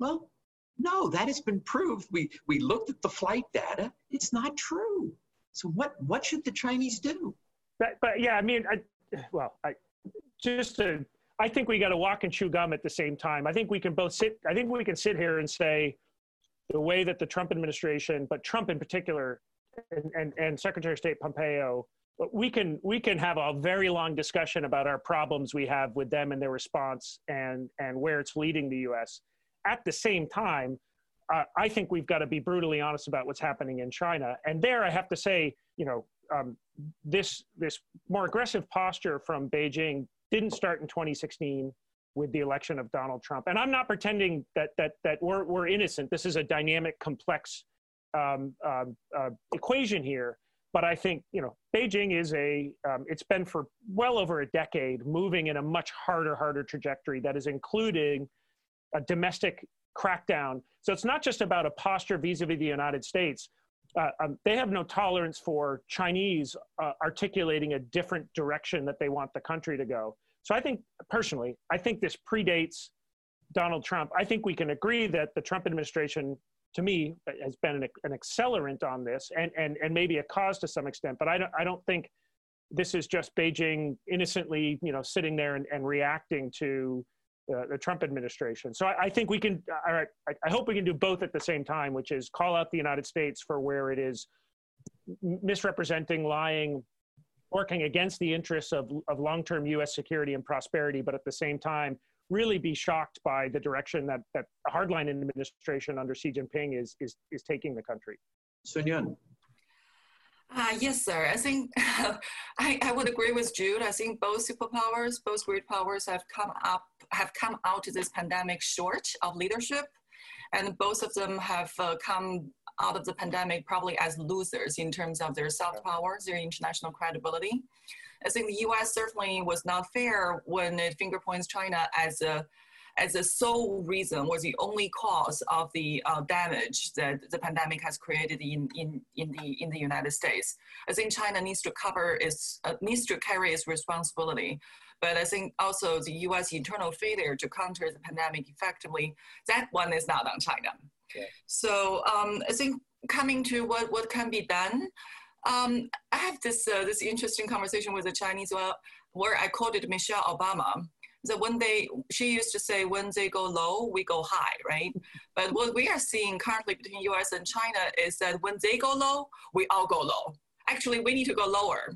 Well, no, that has been proved. We looked at the flight data. It's not true. So what should the Chinese do? But yeah, I mean, I think we got to walk and chew gum at the same time. I think we can both sit, I think we can sit here and say the way that the Trump administration, but Trump in particular, and Secretary of State Pompeo, we can have a very long discussion about our problems we have with them and their response and where it's leading the U.S. At the same time, I think we've got to be brutally honest about what's happening in China. And there I have to say, you know, this more aggressive posture from Beijing didn't start in 2016 with the election of Donald Trump. And I'm not pretending that we're innocent. This is a dynamic, complex equation here. But I think, you know, Beijing is it's been for well over a decade moving in a much harder trajectory that is including a domestic crackdown. So it's not just about a posture vis-a-vis the United States. They have no tolerance for Chinese articulating a different direction that they want the country to go. So I think, personally, I think this predates Donald Trump. I think we can agree that the Trump administration, to me, has been an accelerant on this and maybe a cause to some extent, but I don't think this is just Beijing innocently, you know, sitting there and reacting to the Trump administration. So I think we can, all right, I hope we can do both at the same time, which is call out the United States for where it is misrepresenting, lying, working against the interests of long-term U.S. security and prosperity, but at the same time, really be shocked by the direction that the hardline administration under Xi Jinping is taking the country. Sun Yun. Yes, sir. I think I would agree with Jude. I think both superpowers, both great powers have come out of this pandemic short of leadership, and both of them have come out of the pandemic probably as losers in terms of their soft power, their international credibility. I think the U.S. certainly was not fair when it finger points China as the sole reason, was the only cause of the damage that the pandemic has created in the United States. I think China needs to carry its responsibility. But I think also the U.S. internal failure to counter the pandemic effectively, that one is not on China. Okay. So I think coming to what can be done, I have this interesting conversation with the Chinese where I quoted Michelle Obama. So she used to say, when they go low, we go high, right? But what we are seeing currently between U.S. and China is that when they go low, we all go low. Actually, we need to go lower.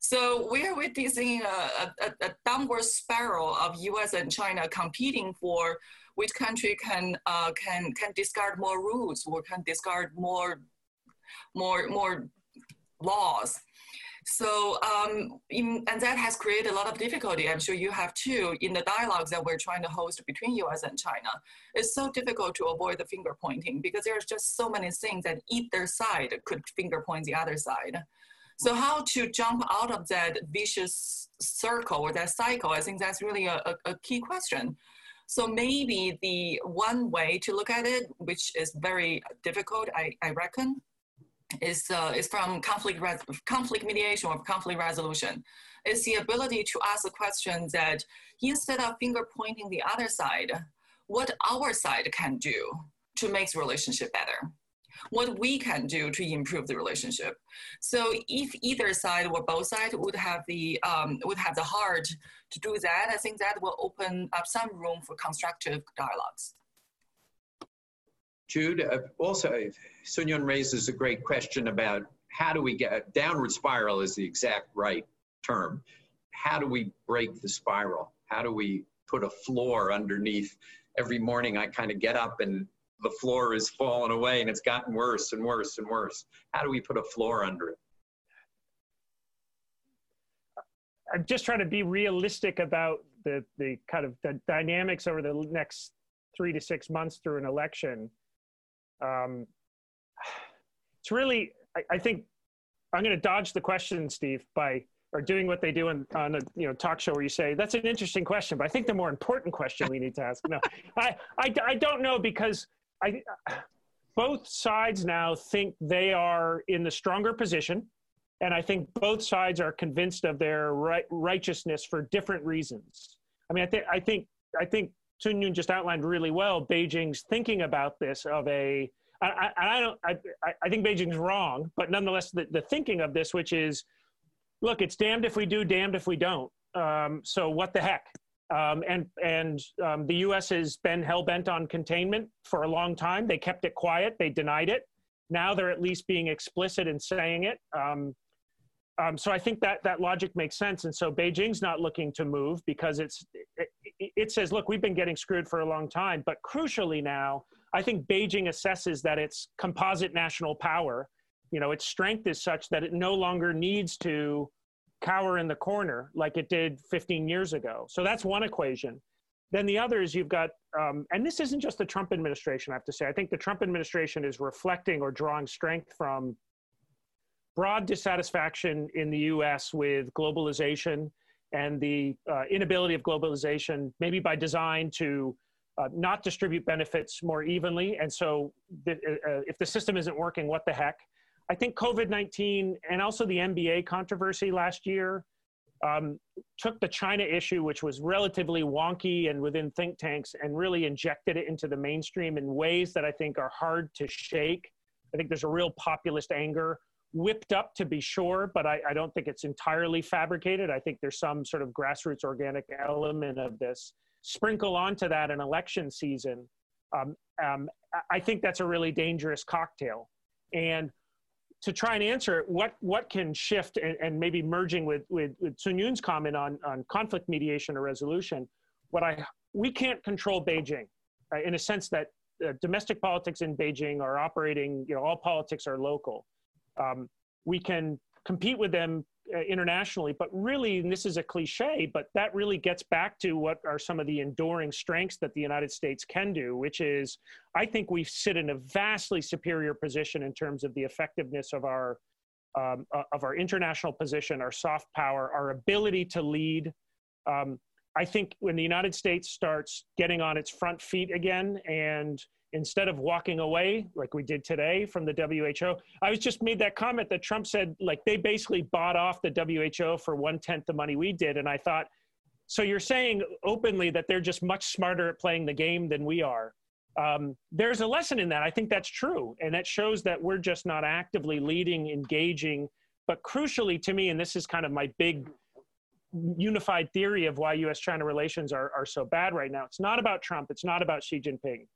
So we are witnessing a downward spiral of U.S. and China competing for which country can discard more rules or can discard more laws. So, and that has created a lot of difficulty, I'm sure you have too, in the dialogues that we're trying to host between US and China. It's so difficult to avoid the finger pointing because there's just so many things that either side could finger point the other side. So how to jump out of that vicious circle or that cycle, I think that's really a key question. So maybe the one way to look at it, which is very difficult, I reckon, is from conflict mediation or conflict resolution. It's the ability to ask the question that instead of finger pointing the other side, what our side can do to make the relationship better, what we can do to improve the relationship. So if either side or both sides would have the heart to do that, I think that will open up some room for constructive dialogues. Jude, also, Sun Yun raises a great question about how do we get, downward spiral is the exact right term. How do we break the spiral? How do we put a floor underneath? Every morning I kind of get up and the floor is falling away and it's gotten worse and worse and worse. How do we put a floor under it? I'm just trying to be realistic about the kind of the dynamics over the next 3 to 6 months through an election. It's really, I think I'm going to dodge the question, Steve, by doing what they do on a talk show where you say, that's an interesting question, but I think the more important question we need to ask. No, I don't know, because both sides now think they are in the stronger position, and I think both sides are convinced of their righteousness for different reasons. I mean, I think Sun Yun just outlined really well Beijing's thinking about this of a, I think Beijing's wrong, but nonetheless the thinking of this, which is, look, it's damned if we do, damned if we don't. So what the heck? And the U.S. has been hell-bent on containment for a long time. They kept it quiet. They denied it. Now they're at least being explicit in saying it. So I think that logic makes sense. And so Beijing's not looking to move because it says, look, we've been getting screwed for a long time. But crucially now, I think Beijing assesses that its composite national power, its strength is such that it no longer needs to cower in the corner like it did 15 years ago. So that's one equation. Then the other is you've got, and this isn't just the Trump administration, I have to say. I think the Trump administration is reflecting or drawing strength from broad dissatisfaction in the U.S. with globalization and the inability of globalization, maybe by design, to not distribute benefits more evenly. And so if the system isn't working, what the heck? I think COVID-19 and also the MBA controversy last year took the China issue, which was relatively wonky and within think tanks, and really injected it into the mainstream in ways that I think are hard to shake. I think there's a real populist anger. Whipped up, to be sure, but I don't think it's entirely fabricated. I think there's some sort of grassroots organic element of this. Sprinkle onto that an election season. I think that's a really dangerous cocktail. And to try and answer it, what can shift, and maybe merging with Sun Yun's comment on conflict mediation or resolution, we can't control Beijing in a sense that domestic politics in Beijing are operating, all politics are local. we can compete with them internationally. But really, and this is a cliche, but that really gets back to what are some of the enduring strengths that the United States can do, which is, I think we sit in a vastly superior position in terms of the effectiveness of our international position, our soft power, our ability to lead. I think when the United States starts getting on its front feet again, and instead of walking away like we did today from the WHO, I was just made that comment that Trump said, like, they basically bought off the WHO for 1/10 the money we did. And I thought, so you're saying openly that they're just much smarter at playing the game than we are. There's a lesson in that. I think that's true. And that shows that we're just not actively leading, engaging, but crucially to me, and this is kind of my big unified theory of why U.S.-China relations are so bad right now. It's not about Trump. It's not about Xi Jinping.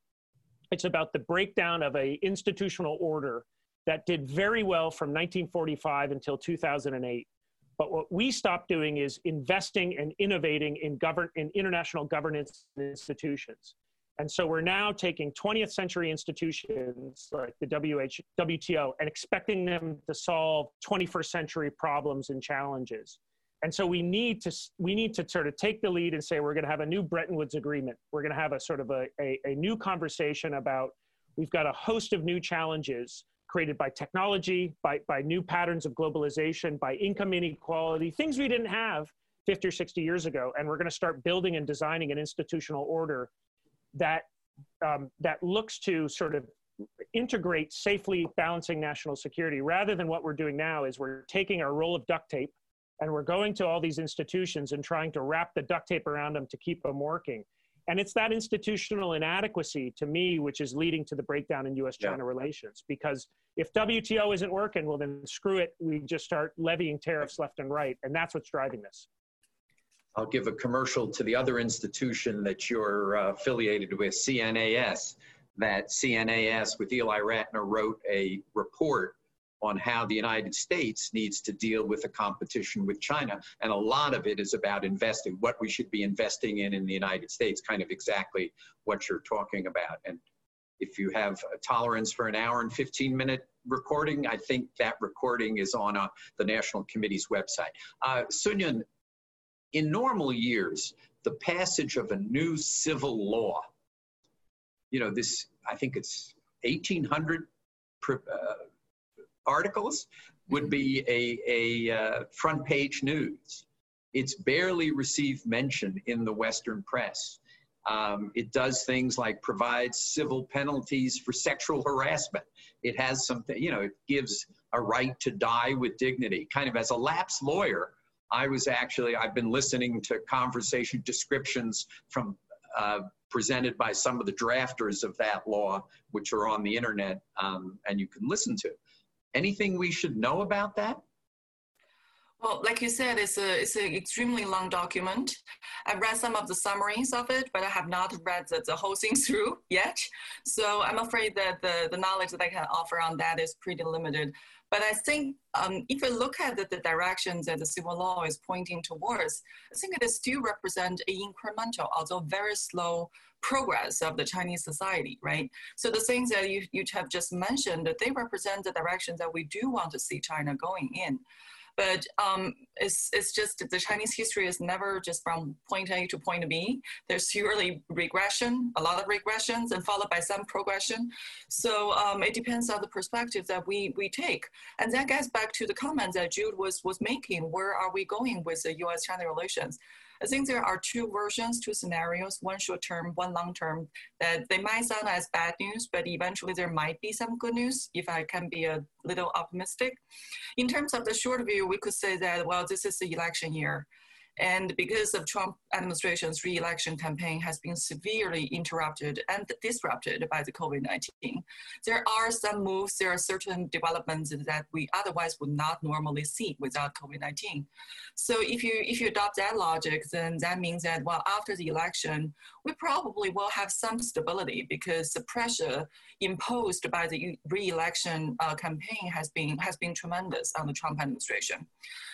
It's about the breakdown of an institutional order that did very well from 1945 until 2008. But what we stopped doing is investing and innovating in international governance institutions. And so we're now taking 20th century institutions like the WTO and expecting them to solve 21st century problems and challenges. And so we need to sort of take the lead and say, we're going to have a new Bretton Woods agreement. We're going to have a sort of a new conversation about, we've got a host of new challenges created by technology, by new patterns of globalization, by income inequality, things we didn't have 50 or 60 years ago. And we're going to start building and designing an institutional order that, that looks to sort of integrate safely balancing national security, rather than what we're doing now is we're taking our roll of duct tape and we're going to all these institutions and trying to wrap the duct tape around them to keep them working. And it's that institutional inadequacy, to me, which is leading to the breakdown in U.S.-China relations. Because if WTO isn't working, well, then screw it. We just start levying tariffs left and right. And that's what's driving this. I'll give a commercial to the other institution that you're affiliated with, CNAS. That CNAS with Eli Ratner wrote a report on how the United States needs to deal with the competition with China. And a lot of it is about investing, what we should be investing in the United States, kind of exactly what you're talking about. And if you have a tolerance for an hour and 15-minute recording, I think that recording is on the National Committee's website. Sun Yun, in normal years, the passage of a new civil law, you know, this, I think it's 1,800 articles would be a front page news. It's barely received mention in the Western press. It does things like provides civil penalties for sexual harassment. It has something, you know, it gives a right to die with dignity. Kind of as a lapse lawyer, I've been listening to conversation descriptions from presented by some of the drafters of that law, which are on the internet and you can listen to. Anything we should know about that? Well, like you said, it's an extremely long document. I've read some of the summaries of it, but I have not read the whole thing through yet. So I'm afraid that the knowledge that I can offer on that is pretty limited. But I think if you look at the directions that the civil law is pointing towards, I think it still represents an incremental, although very slow, progress of the Chinese society, right? So the things that you have just mentioned, that they represent the directions that we do want to see China going in. But it's just the Chinese history is never just from point A to point B. There's surely regression, a lot of regressions, and followed by some progression. So it depends on the perspective that we take. And that gets back to the comments that Jude was making. Where are we going with the U.S.-China relations? I think there are two versions, two scenarios, one short-term, one long-term, that they might sound as bad news, but eventually there might be some good news, if I can be a little optimistic. In terms of the short view, we could say that, well, this is the election year. And because of Trump administration's re-election campaign has been severely interrupted and disrupted by the COVID-19, there are some moves, there are certain developments that we otherwise would not normally see without COVID-19. So if you adopt that logic, then that means that, well, after the election, we probably will have some stability because the pressure imposed by the re-election campaign has been tremendous on the Trump administration.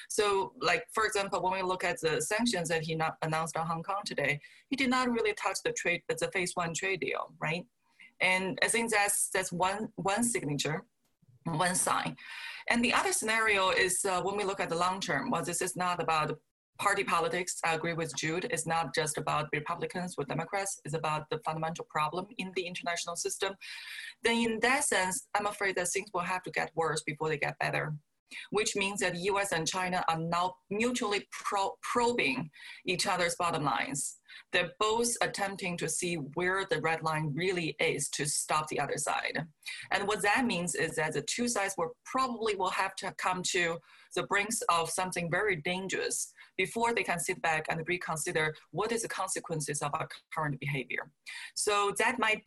So, like, for example, when we look at the sanctions that he announced on Hong Kong today, he did not really touch the phase one trade deal, right? And I think that's one signature. one side. And the other scenario is when we look at the long term, well, this is not about party politics. I agree with Jude. It's not just about Republicans with Democrats. It's about the fundamental problem in the international system. Then in that sense, I'm afraid that things will have to get worse before they get better, which means that the US and China are now mutually probing each other's bottom lines. They're both attempting to see where the red line really is to stop the other side. And what that means is that the two sides will probably have to come to the brink of something very dangerous before they can sit back and reconsider what is the consequences of our current behavior. So that might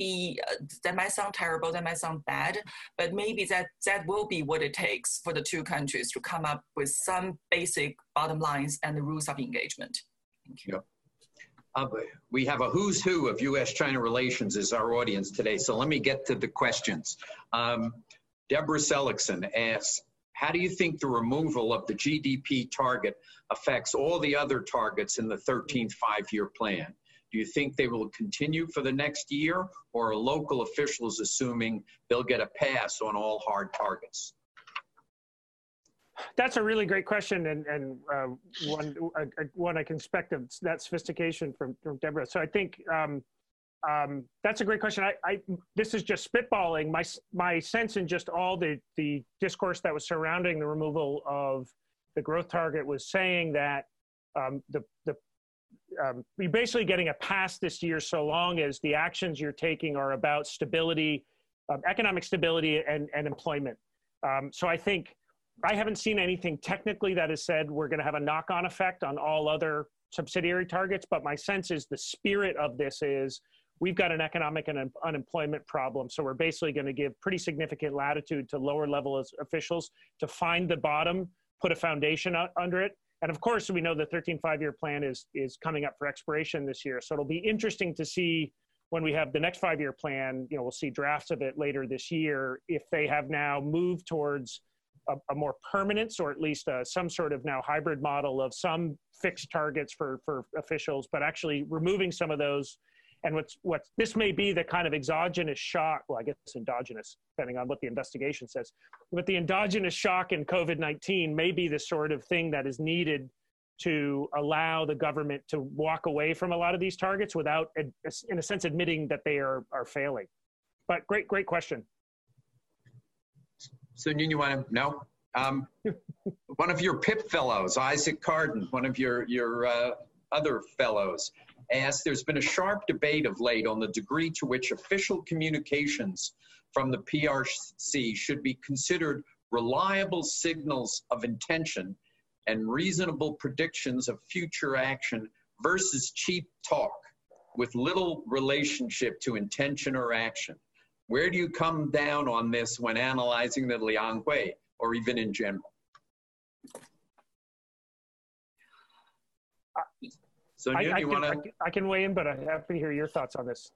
sound terrible, that might sound bad, but maybe that will be what it takes for the two countries to come up with some basic bottom lines and the rules of engagement. Thank you. Yep. We have a who's who of U.S.-China relations as our audience today, so let me get to the questions. Deborah Seligson asks, how do you think the removal of the GDP target affects all the other targets in the 13th five-year plan? Do you think they will continue for the next year, or are local officials assuming they'll get a pass on all hard targets? That's a really great question, and one I can expect of that sophistication from Deborah. So I think that's a great question. This is just spitballing. My sense in just all the discourse that was surrounding the removal of the growth target was saying that you're basically getting a pass this year so long as the actions you're taking are about stability, economic stability, and employment. So I think. I haven't seen anything technically that has said we're going to have a knock-on effect on all other subsidiary targets, but my sense is the spirit of this is we've got an economic and unemployment problem, so we're basically going to give pretty significant latitude to lower-level officials to find the bottom, put a foundation under it, and of course we know the 13th five-year plan is coming up for expiration this year, so it'll be interesting to see when we have the next five-year plan, you know, we'll see drafts of it later this year, if they have now moved towards a more permanent, or at least some sort of now hybrid model of some fixed targets for officials, but actually removing some of those. And this may be the kind of exogenous shock, well, I guess it's endogenous, depending on what the investigation says, but the endogenous shock in COVID-19 may be the sort of thing that is needed to allow the government to walk away from a lot of these targets without, in a sense, admitting that they are failing. But great question. So, you want to know? One of your PIP fellows, Isaac Cardin, one of your other fellows, asked, there's been a sharp debate of late on the degree to which official communications from the PRC should be considered reliable signals of intention and reasonable predictions of future action versus cheap talk with little relationship to intention or action. Where do you come down on this when analyzing the Lianghui, or even in general? Sonia, I can weigh in, but I'm happy to hear your thoughts on this.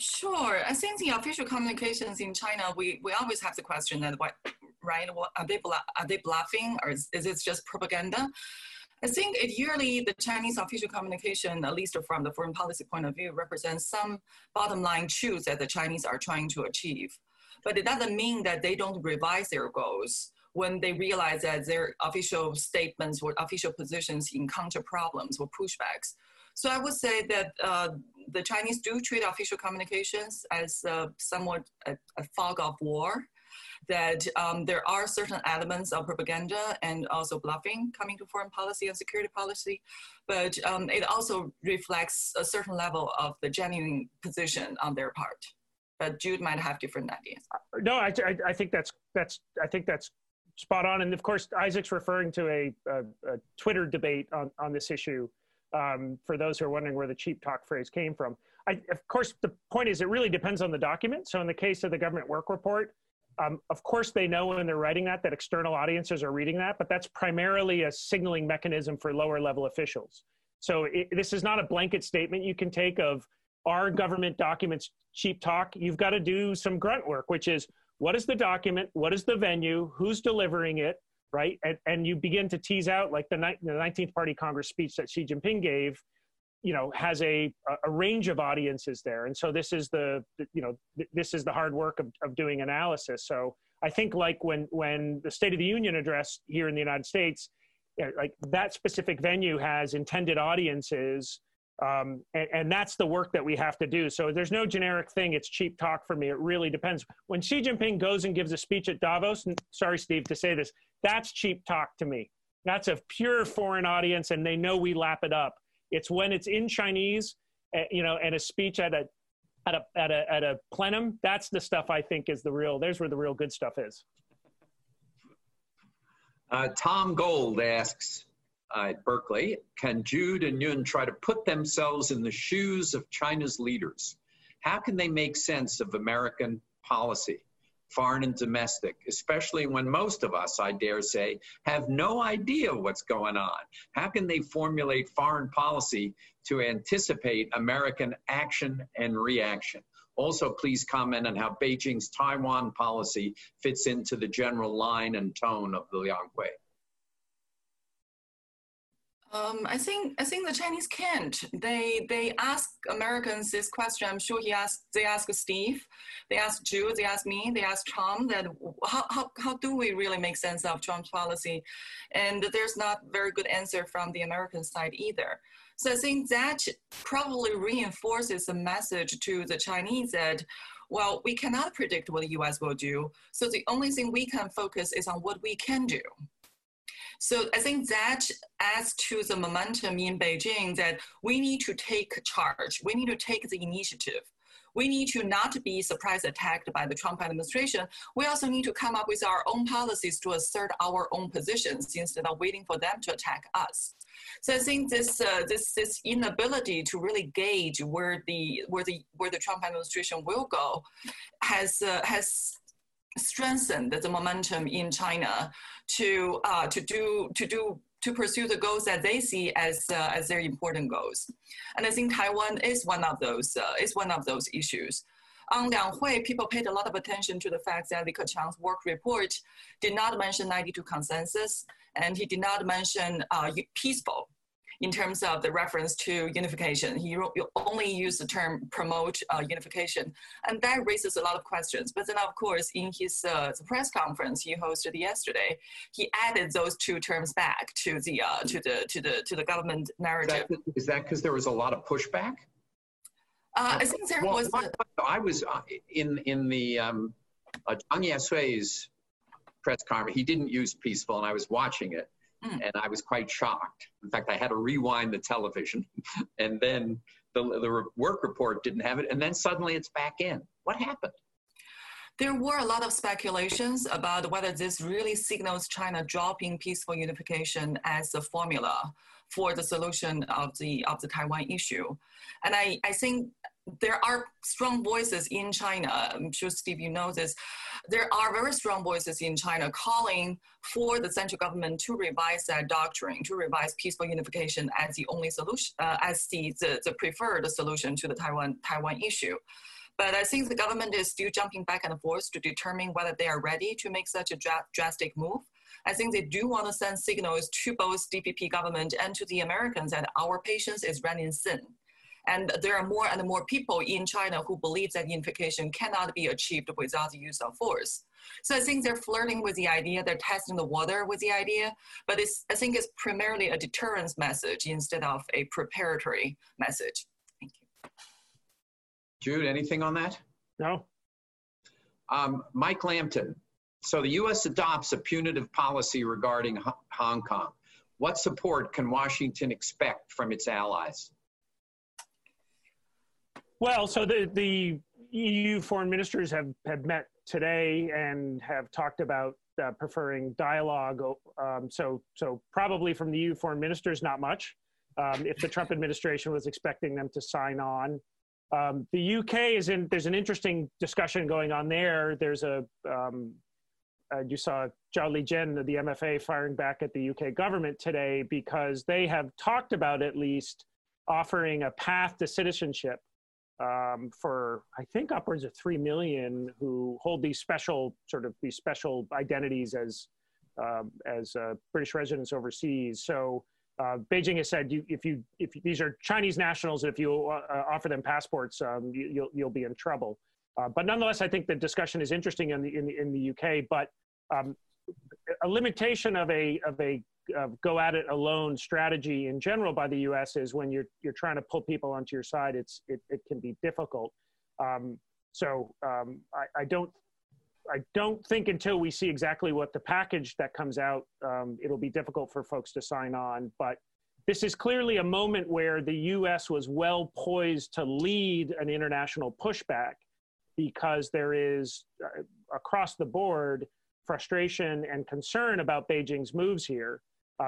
Sure. I think the official communications in China, we always have the question that, are they bluffing, or is it just propaganda? I think yearly, the Chinese official communication, at least from the foreign policy point of view, represents some bottom line truths that the Chinese are trying to achieve. But it doesn't mean that they don't revise their goals when they realize that their official statements or official positions encounter problems or pushbacks. So I would say that the Chinese do treat official communications as somewhat a fog of war, that there are certain elements of propaganda and also bluffing coming to foreign policy and security policy, but it also reflects a certain level of the genuine position on their part. But Jude might have different ideas. No, I think that's spot on. And of course, Isaac's referring to a Twitter debate on this issue. For those who are wondering where the cheap talk phrase came from, of course, the point is it really depends on the document. So in the case of the government work report. Of course, they know when they're writing that external audiences are reading that, but that's primarily a signaling mechanism for lower level officials. So this is not a blanket statement you can take of our government documents cheap talk. You've got to do some grunt work, which is what is the document, what is the venue, who's delivering it, right? And you begin to tease out, like the 19th Party Congress speech that Xi Jinping gave, you know, has a range of audiences there. And so this is the hard work of doing analysis. So I think like when the State of the Union address here in the United States, like that specific venue has intended audiences, and that's the work that we have to do. So there's no generic thing, it's cheap talk for me, it really depends. When Xi Jinping goes and gives a speech at Davos, and sorry, Steve, to say this, that's cheap talk to me. That's a pure foreign audience, and they know we lap it up. It's when it's in Chinese, you know, and a speech at a plenum, that's the stuff I think is the real, there's where the real good stuff is. Tom Gold asks at Berkeley, can Jude and Yun try to put themselves in the shoes of China's leaders? How can they make sense of American policy, foreign and domestic, especially when most of us, I dare say, have no idea what's going on? How can they formulate foreign policy to anticipate American action and reaction? Also, please comment on how Beijing's Taiwan policy fits into the general line and tone of the Lianghui. I think the Chinese can't. They ask Americans this question. I'm sure they ask Steve, they ask Jude, they ask me, they ask Tom that how do we really make sense of Trump's policy? And there's not very good answer from the American side either. So I think that probably reinforces the message to the Chinese that, well, we cannot predict what the U.S. will do. So the only thing we can focus is on what we can do. So I think that adds to the momentum in Beijing that we need to take charge. We need to take the initiative. We need to not be surprise attacked by the Trump administration. We also need to come up with our own policies to assert our own positions instead of waiting for them to attack us. So I think this this inability to really gauge where the Trump administration will go has strengthened the momentum in China to pursue the goals that they see as their important goals, and I think Taiwan is one of those issues. On Lianghui, people paid a lot of attention to the fact that Li Keqiang's work report did not mention 92 consensus, and he did not mention peaceful in terms of the reference to unification. He only used the term promote unification, and that raises a lot of questions. But then, of course, in his press conference he hosted yesterday, he added those two terms back to the government narrative. Is that because there was a lot of pushback? I think there was. I was in the Zhang Yasui's press conference. He didn't use peaceful, and I was watching it. And I was quite shocked. In fact, I had to rewind the television, and then the work report didn't have it, and then suddenly it's back in. What happened? There were a lot of speculations about whether this really signals China dropping peaceful unification as a formula for the solution of the Taiwan issue. And I think there are strong voices in China, I'm sure Steve, you know this, there are very strong voices in China calling for the central government to revise that doctrine, to revise peaceful unification as the only solution, as the preferred solution to the Taiwan issue. But I think the government is still jumping back and forth to determine whether they are ready to make such a drastic move. I think they do want to send signals to both DPP government and to the Americans that our patience is running thin. And there are more and more people in China who believe that unification cannot be achieved without the use of force. So I think they're flirting with the idea, they're testing the water with the idea, but it's, I think it's primarily a deterrence message instead of a preparatory message. Thank you. Jude, anything on that? No. Mike Lambton, so the U.S. adopts a punitive policy regarding Hong Kong. What support can Washington expect from its allies? Well, so the EU foreign ministers have met today and have talked about preferring dialogue. So probably from the EU foreign ministers, not much. If the Trump administration was expecting them to sign on, the UK is in. There's an interesting discussion going on there. There's a you saw Zhao Lijian, the MFA, firing back at the UK government today because they have talked about at least offering a path to citizenship. For I think upwards of 3 million who hold these special identities as British residents overseas. So Beijing has said if these are Chinese nationals, and if you offer them passports, you'll be in trouble. But nonetheless, I think the discussion is interesting in the UK. But a limitation of go at it alone strategy in general by the U.S. is when you're trying to pull people onto your side, it can be difficult. I don't think until we see exactly what the package that comes out, it'll be difficult for folks to sign on. But this is clearly a moment where the U.S. was well poised to lead an international pushback, because there is, across the board, frustration and concern about Beijing's moves here.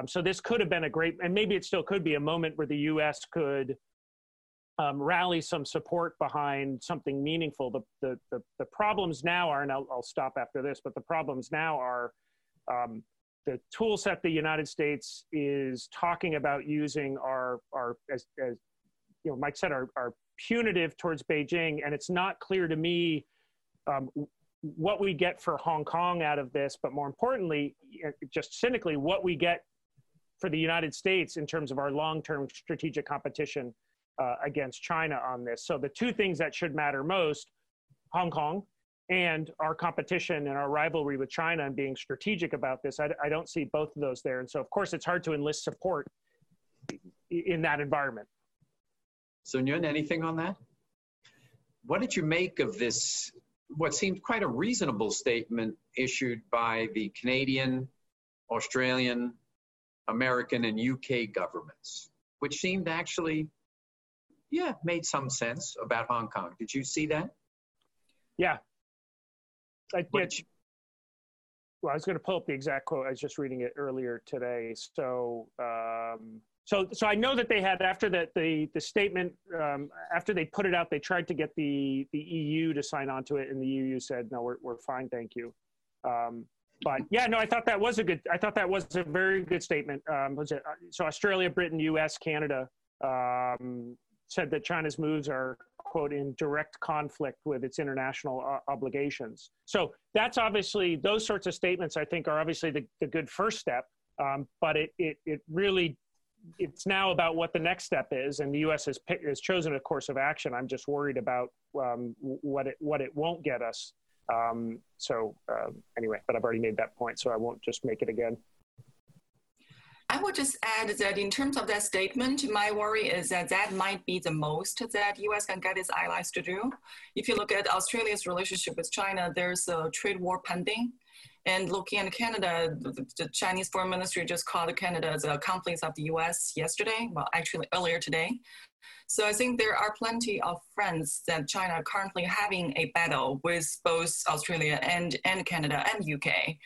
So this could have been a great, and maybe it still could be, a moment where the U.S. could rally some support behind something meaningful. The problems now are, and I'll stop after this, but the problems now are the tool set the United States is talking about using are, as you know, Mike said, are punitive towards Beijing. And it's not clear to me what we get for Hong Kong out of this, but more importantly, just cynically, what we get for the United States in terms of our long-term strategic competition against China on this. So the two things that should matter most, Hong Kong and our competition and our rivalry with China and being strategic about this, I don't see both of those there. And so, of course, it's hard to enlist support in that environment. So, Sun Yun, anything on that? What did you make of this, what seemed quite a reasonable statement issued by the Canadian, Australian, American, and UK governments, which seemed actually, yeah, made some sense about Hong Kong? Did you see that? Yeah. I did. Well, I was going to pull up the exact quote. I was just reading it earlier today. So, so I know that they had, after that, the statement, after they put it out, they tried to get the EU to sign on to it, and the EU said, no, we're fine, thank you. But yeah, no, I thought that was a good, I thought that was a very good statement. So Australia, Britain, US, Canada, said that China's moves are, quote, in direct conflict with its international obligations. So that's obviously, those sorts of statements, I think, are obviously the good first step, but it really, it's now about what the next step is, and the U.S. has chosen a course of action. I'm just worried about what it won't get us. Anyway, but I've already made that point, so I won't just make it again. I would just add that in terms of that statement, my worry is that that might be the most that U.S. can get its allies to do. If you look at Australia's relationship with China, there's a trade war pending. And looking at Canada, the Chinese Foreign Ministry just called Canada the accomplice of the U.S. yesterday, well, actually earlier today. So I think there are plenty of friends that China are currently having a battle with, both Australia and Canada and UK.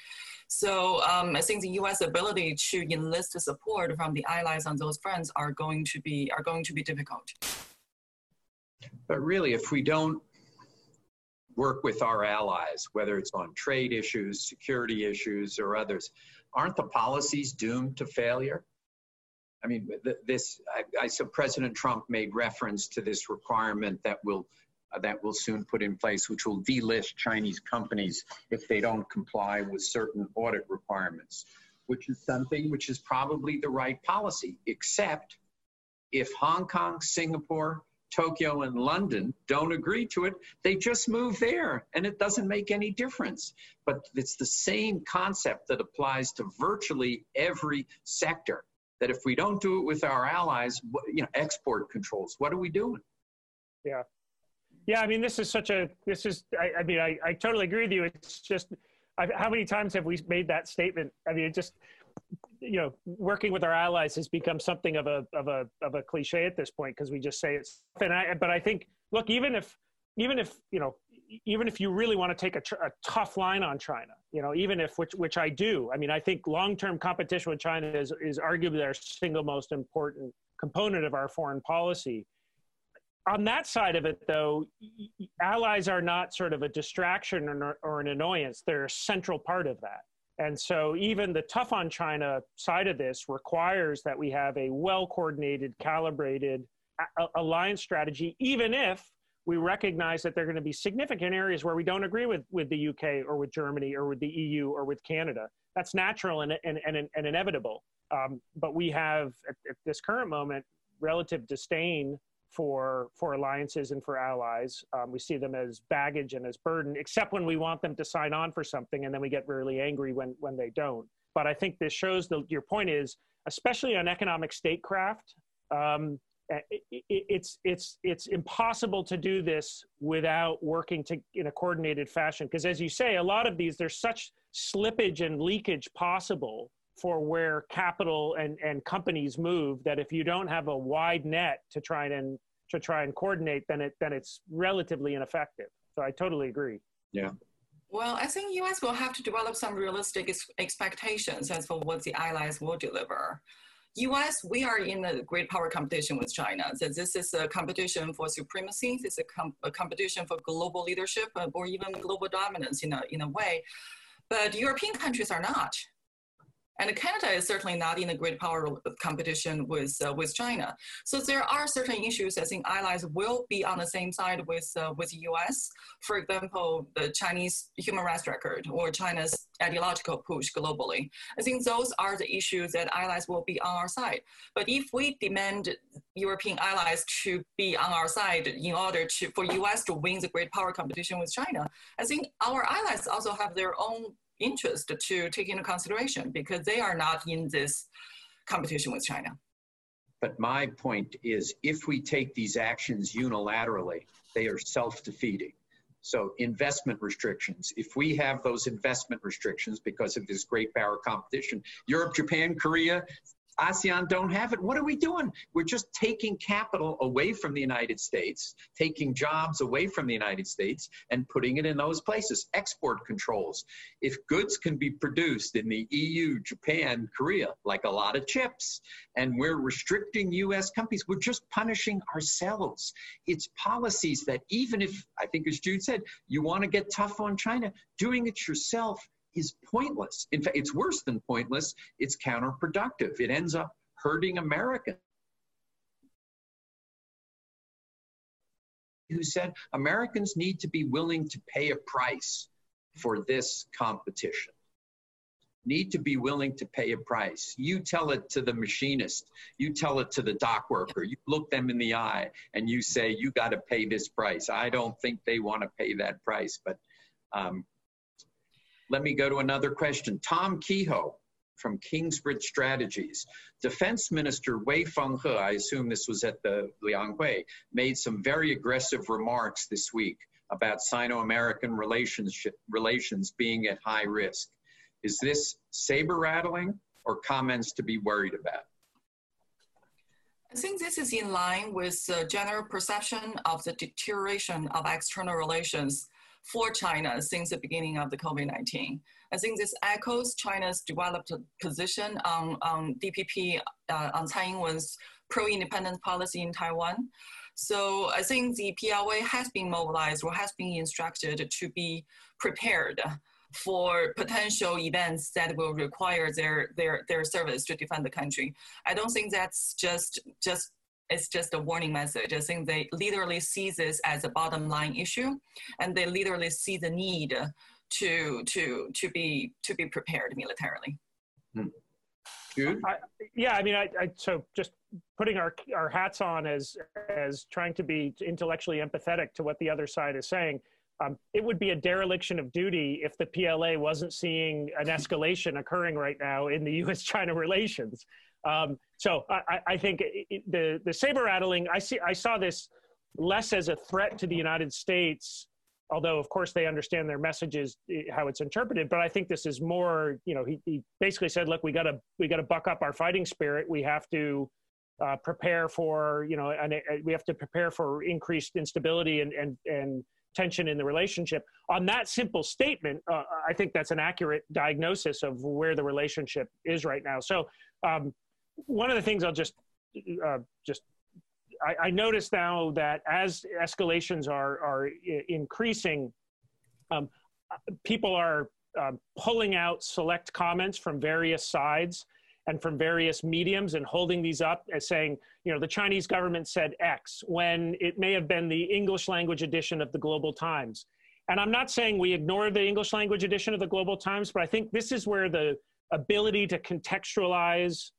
So I think the U.S. ability to enlist the support from the allies on those fronts are going to be difficult. But really, if we don't work with our allies, whether it's on trade issues, security issues, or others, aren't the policies doomed to failure? I mean, I saw President Trump made reference to this requirement that will soon put in place, which will delist Chinese companies if they don't comply with certain audit requirements, which is something which is probably the right policy, except if Hong Kong, Singapore, Tokyo, and London don't agree to it, they just move there, and it doesn't make any difference. But it's the same concept that applies to virtually every sector, that if we don't do it with our allies, you know, export controls, what are we doing? Yeah. Yeah, I mean, I totally agree with you. It's just, how many times have we made that statement? I mean, it just, you know, working with our allies has become something of a cliche at this point, because we just say it's, but I think, look, even if you really want to take a tough line on China, you know, even if, which I do, I mean, I think long-term competition with China is arguably our single most important component of our foreign policy. On that side of it, though, allies are not sort of a distraction or an annoyance. They're a central part of that. And so even the tough on China side of this requires that we have a well-coordinated, calibrated alliance strategy, even if we recognize that there are going to be significant areas where we don't agree with the UK or with Germany or with the EU or with Canada. That's natural and inevitable. But we have, at this current moment, relative disdain for alliances and for allies. We see them as baggage and as burden, except when we want them to sign on for something, and then we get really angry when they don't. But I think this shows your point is, especially on economic statecraft, it's impossible to do this without working in a coordinated fashion. Because as you say, a lot of these, there's such slippage and leakage possible for where capital and companies move, that if you don't have a wide net to try and coordinate, then it's relatively ineffective. So I totally agree. Yeah. Well, I think U.S. will have to develop some realistic expectations as for what the allies will deliver. U.S., we are in a great power competition with China. So this is a competition for supremacy. This is a competition for global leadership or even global dominance in a way. But European countries are not. And Canada is certainly not in a great power competition with China. So there are certain issues I think allies will be on the same side with the U.S. For example, the Chinese human rights record or China's ideological push globally. I think those are the issues that allies will be on our side. But if we demand European allies to be on our side in order for U.S. to win the great power competition with China, I think our allies also have their own interest to take into consideration, because they are not in this competition with China. But my point is, if we take these actions unilaterally, they are self-defeating. So investment restrictions, if we have those investment restrictions because of this great power competition, Europe, Japan, Korea, ASEAN don't have it. What are we doing? We're just taking capital away from the United States, taking jobs away from the United States, and putting it in those places. Export controls. If goods can be produced in the EU, Japan, Korea, like a lot of chips, and we're restricting U.S. companies, we're just punishing ourselves. It's policies that, even if, I think as Jude said, you want to get tough on China, doing it yourself is pointless. In fact, it's worse than pointless. It's counterproductive. It ends up hurting Americans. Who said Americans need to be willing to pay a price for this competition? Need to be willing to pay a price. You tell it to the machinist. You tell it to the dock worker. You look them in the eye and you say, you got to pay this price. I don't think they want to pay that price, but let me go to another question. Tom Kehoe from Kingsbridge Strategies. Defense Minister Wei Fenghe, I assume this was at the Lianghui, made some very aggressive remarks this week about Sino-American relations being at high risk. Is this saber-rattling or comments to be worried about? I think this is in line with the general perception of the deterioration of external relations for China since the beginning of the COVID-19. I think this echoes China's developed position on DPP, on Tsai Ing-wen's pro-independence policy in Taiwan. So I think the PLA has been mobilized or has been instructed to be prepared for potential events that will require their service to defend the country. I don't think that's it's just a warning message. I think they literally see this as a bottom line issue, and they literally see the need to be prepared militarily. Hmm. Jude? Yeah, I mean, so just putting our hats on as trying to be intellectually empathetic to what the other side is saying. It would be a dereliction of duty if the PLA wasn't seeing an escalation occurring right now in the U.S.-China relations. So I think the saber rattling, I saw this less as a threat to the United States, although of course they understand their messages, how it's interpreted. But I think this is more, you know, he basically said, look, we gotta buck up our fighting spirit. We have to prepare for, you know, we have to prepare for increased instability and tension in the relationship. On that simple statement, I think that's an accurate diagnosis of where the relationship is right now. So one of the things I'll I notice now that as escalations are increasing, people are pulling out select comments from various sides and from various mediums and holding these up as saying, you know, the Chinese government said X, when it may have been the English language edition of the Global Times. And I'm not saying we ignore the English language edition of the Global Times, but I think this is where the ability to contextualize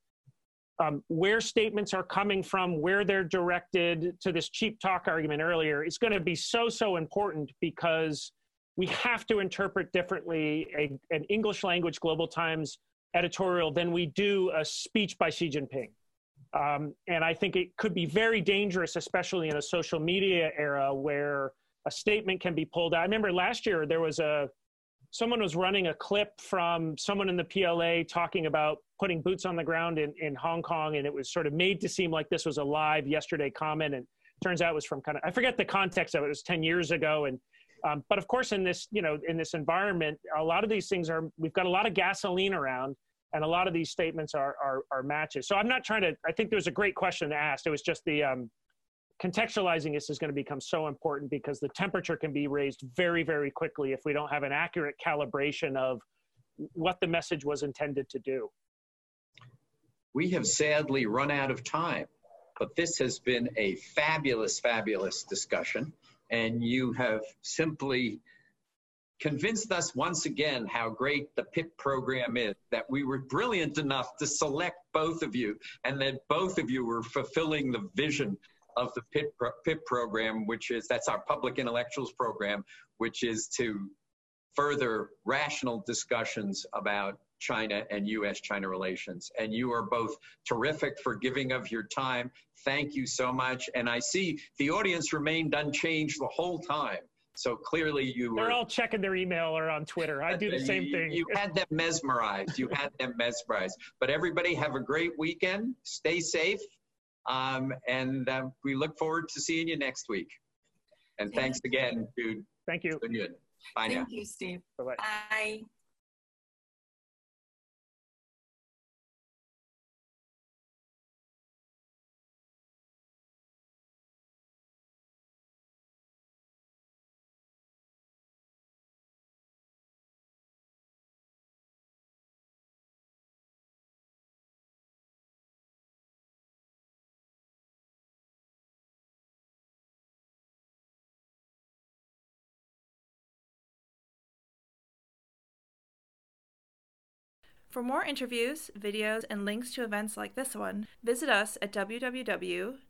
where statements are coming from, where they're directed, to this cheap talk argument earlier, is going to be so important, because we have to interpret differently an English language Global Times editorial than we do a speech by Xi Jinping. And I think it could be very dangerous, especially in a social media era where a statement can be pulled out. I remember last year there was someone was running a clip from someone in the PLA talking about putting boots on the ground in Hong Kong, and it was sort of made to seem like this was a live yesterday comment, and turns out it was from kind of, I forget the context of it, it was 10 years ago. And but of course in this, in this environment, a lot of these things are, we've got a lot of gasoline around, and a lot of these statements are matches. So I'm not trying to, I think there was a great question to ask. It was just the contextualizing this is going to become so important, because the temperature can be raised very quickly if we don't have an accurate calibration of what the message was intended to do. We have sadly run out of time, but this has been a fabulous discussion, and you have simply convinced us once again how great the PIP program is, that we were brilliant enough to select both of you, and that both of you were fulfilling the vision of the PIP program, which is, that's our Public Intellectuals Program, which is to further rational discussions about China and U.S.-China relations. And you are both terrific for giving of your time. Thank you so much. And I see the audience remained unchanged the whole time. So clearly you were... They're all checking their email or on Twitter. I do the same thing. You had them mesmerized. You had them mesmerized. But everybody have a great weekend. Stay safe. We look forward to seeing you next week. And thanks again, Jude. Thank you. Bye now. Thank you, Steve. Bye-bye. Bye. For more interviews, videos, and links to events like this one, visit us at www.ncuscr.org.